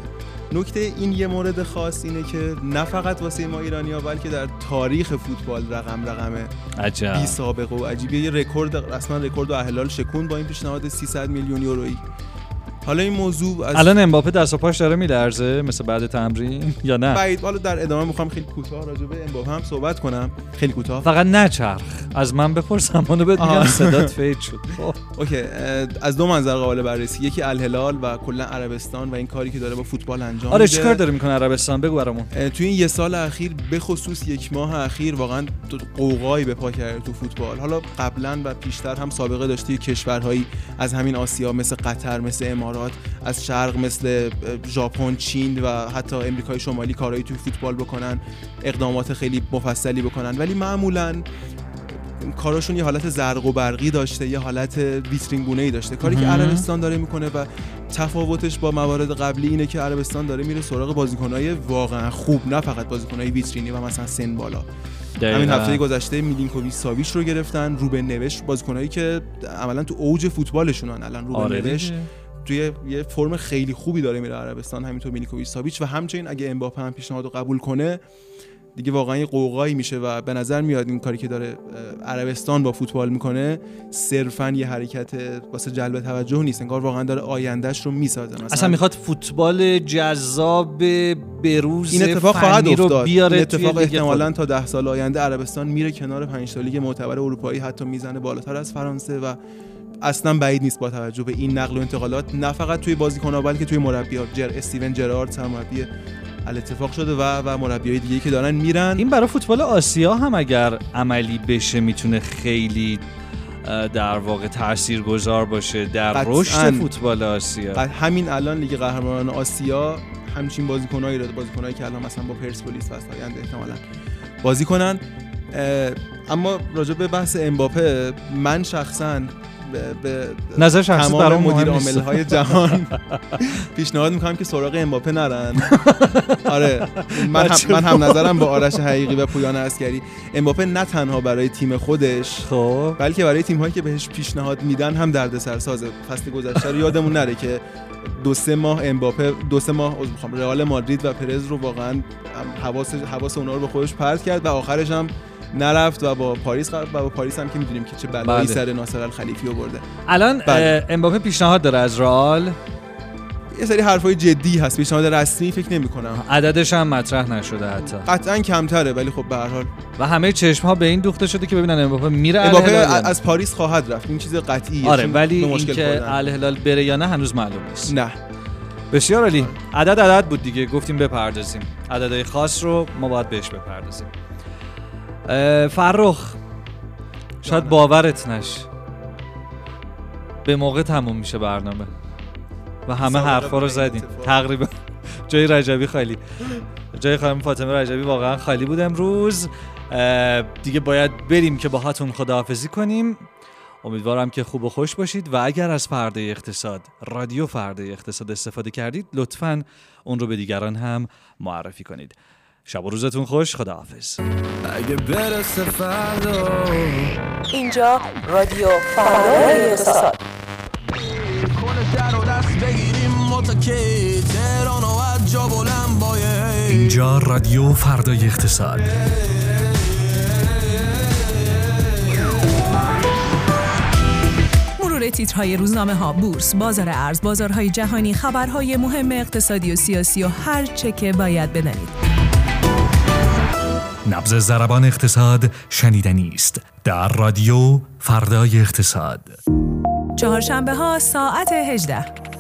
نکته این یه مورد خاص اینه که نه فقط واسه ما ایرانی‌ها بلکه در تاریخ فوتبال رقمه عجب بی سابقه و عجیبه. یه رکورد رسما رکورد الهلال شکوند با این پیشنهاد 300 میلیون یورویی. حالا این موضوع از الان امباپه دست و پاش داره میلرزه مثل بعد تمرین یا نه؟ بعید. حالا در ادامه میخوام خیلی کوتاه راجع به امباپه هم صحبت کنم، خیلی کوتاه. فقط نچرخ از من بپرس منو بهت میگم صدات فید شد. اوکی از دو منظر قابل بررسی، یکی الهلال و کلا عربستان و این کاری که داره با فوتبال انجام میده. آره چیکار داره میکنه عربستان بگو برامون. تو این یه سال اخیر به خصوص یک ماه اخیر واقعا قوقایی به پا کرده تو فوتبال. حالا قبلا و پیشتر هم سابقه داشته کشورهایی از همین آسیا مثل قطر، مثل از شرق، مثل ژاپن، چین و حتی امریکای شمالی کارایی توی فوتبال بکنن، اقدامات خیلی مفصلی بکنن، ولی معمولاً کاراشون یه حالت زرق و برقی داشته، یه حالت ویترینگونه‌ای داشته. کاری که عربستان داره میکنه و تفاوتش با موارد قبلی اینه که عربستان داره میره سراغ بازیکن‌های واقعا خوب، نه فقط بازیکن‌های ویترینی و مثلا سن بالا. همین هفته گذشته میلینکوویچ ساویچ رو گرفتن، روبن نوش، بازیکنایی که عملاً تو اوج فوتبالشونن الان. روبن نوش توی یه فرم خیلی خوبی داره میره عربستان، همینطور میلینکوویچ ساویچ و همچنین اگه امباپه هم پیشنهاد رو قبول کنه دیگه واقعا یه قوقایی میشه و به نظر میاد این کاری که داره عربستان با فوتبال میکنه صرفا یه حرکت واسه جلب توجه نیست، انگار واقعا داره آیندهش رو میسازه. اصلا میخواد فوتبال جذاب بروز فنی رو بیاره. این اتفاق احتمالاً تا 10 سال آینده عربستان میره کنار 5 تا لیگ معتبر اروپایی، حتی میزنه بالاتر از فرانسه و اصلا بعید نیست با توجه به این نقل و انتقالات نه فقط توی بازیکن‌ها بلکه توی مربی‌ها. استیون جرارد سرمربی الاتفاق شده و مربی‌های دیگه‌ای که دارن میرن. این برای فوتبال آسیا هم اگر عملی بشه میتونه خیلی در واقع تاثیرگذار باشه در رشد فوتبال آسیا. همین الان لیگ قهرمانان آسیا همچین بازیکن‌هایی که الان مثلا با پرسپولیس واسه آینده احتمالاً بازی کنن. اما راجع به بحث امباپه، من شخصاً به نظر شخصی برام مدیر عامل‌های جهان پیشنهاد می‌کنم که سراغ امباپه نرن. آره من هم نظرم با آرش حقیقی و پویان عسگری، امباپه نه تنها برای تیم خودش بلکه برای تیم‌هایی که بهش پیشنهاد میدن هم دردسر سازه. فصل گذشته رو یادمون نره که دو سه ماه رئال مادرید و پرز رو واقعاً حواس اون‌ها رو به خودش پرت کرد و آخرش هم نرفت و با پاریس هم که میدونیم که چه بلایی سر ناصر الخلیفی آورده. الان امباپه پیشنهاد داره از رئال، یه سری حرفای جدی هست، پیشنهاد رسمی فکر نمی‌کنم، عددش هم مطرح نشده حتی، قطعاً کمتره، ولی خب به هر حال و همه چشم‌ها به این دوخته شده که ببینن امباپه میره. امباپه از پاریس خواهد رفت، این چیز قطعیه. آره ولی اینکه الهلال بره یا نه هنوز معلوم نیست. نه بسیار عالی. عدد بود دیگه، گفتیم بپردازیم عددهای خاص رو، ما باید بهش بپردازیم. فرخ شاید باورت نشه به موقع تموم میشه برنامه. و همه حرفا رو زدیم تقریبا. جای رجبی خالی، جای خانم فاطمه رجبی واقعا خالی بود امروز. دیگه باید بریم که باهاتون خداحافظی کنیم. امیدوارم که خوب و خوش باشید و اگر از فردای اقتصاد، رادیو فردای اقتصاد استفاده کردید، لطفاً اون رو به دیگران هم معرفی کنید. شب و روزتون خوش، خداحافظ. اینجا رادیو فردای اقتصاد. اینجا رادیو فردای اقتصاد. تیترهای روزنامه ها، بورس، بازار ارز، بازارهای جهانی، خبرهای مهم اقتصادی و سیاسی و هر چه که باید بدانید. نبض ضربان اقتصاد شنیدنی است در رادیو فردای اقتصاد. چهارشنبه ها ساعت 18.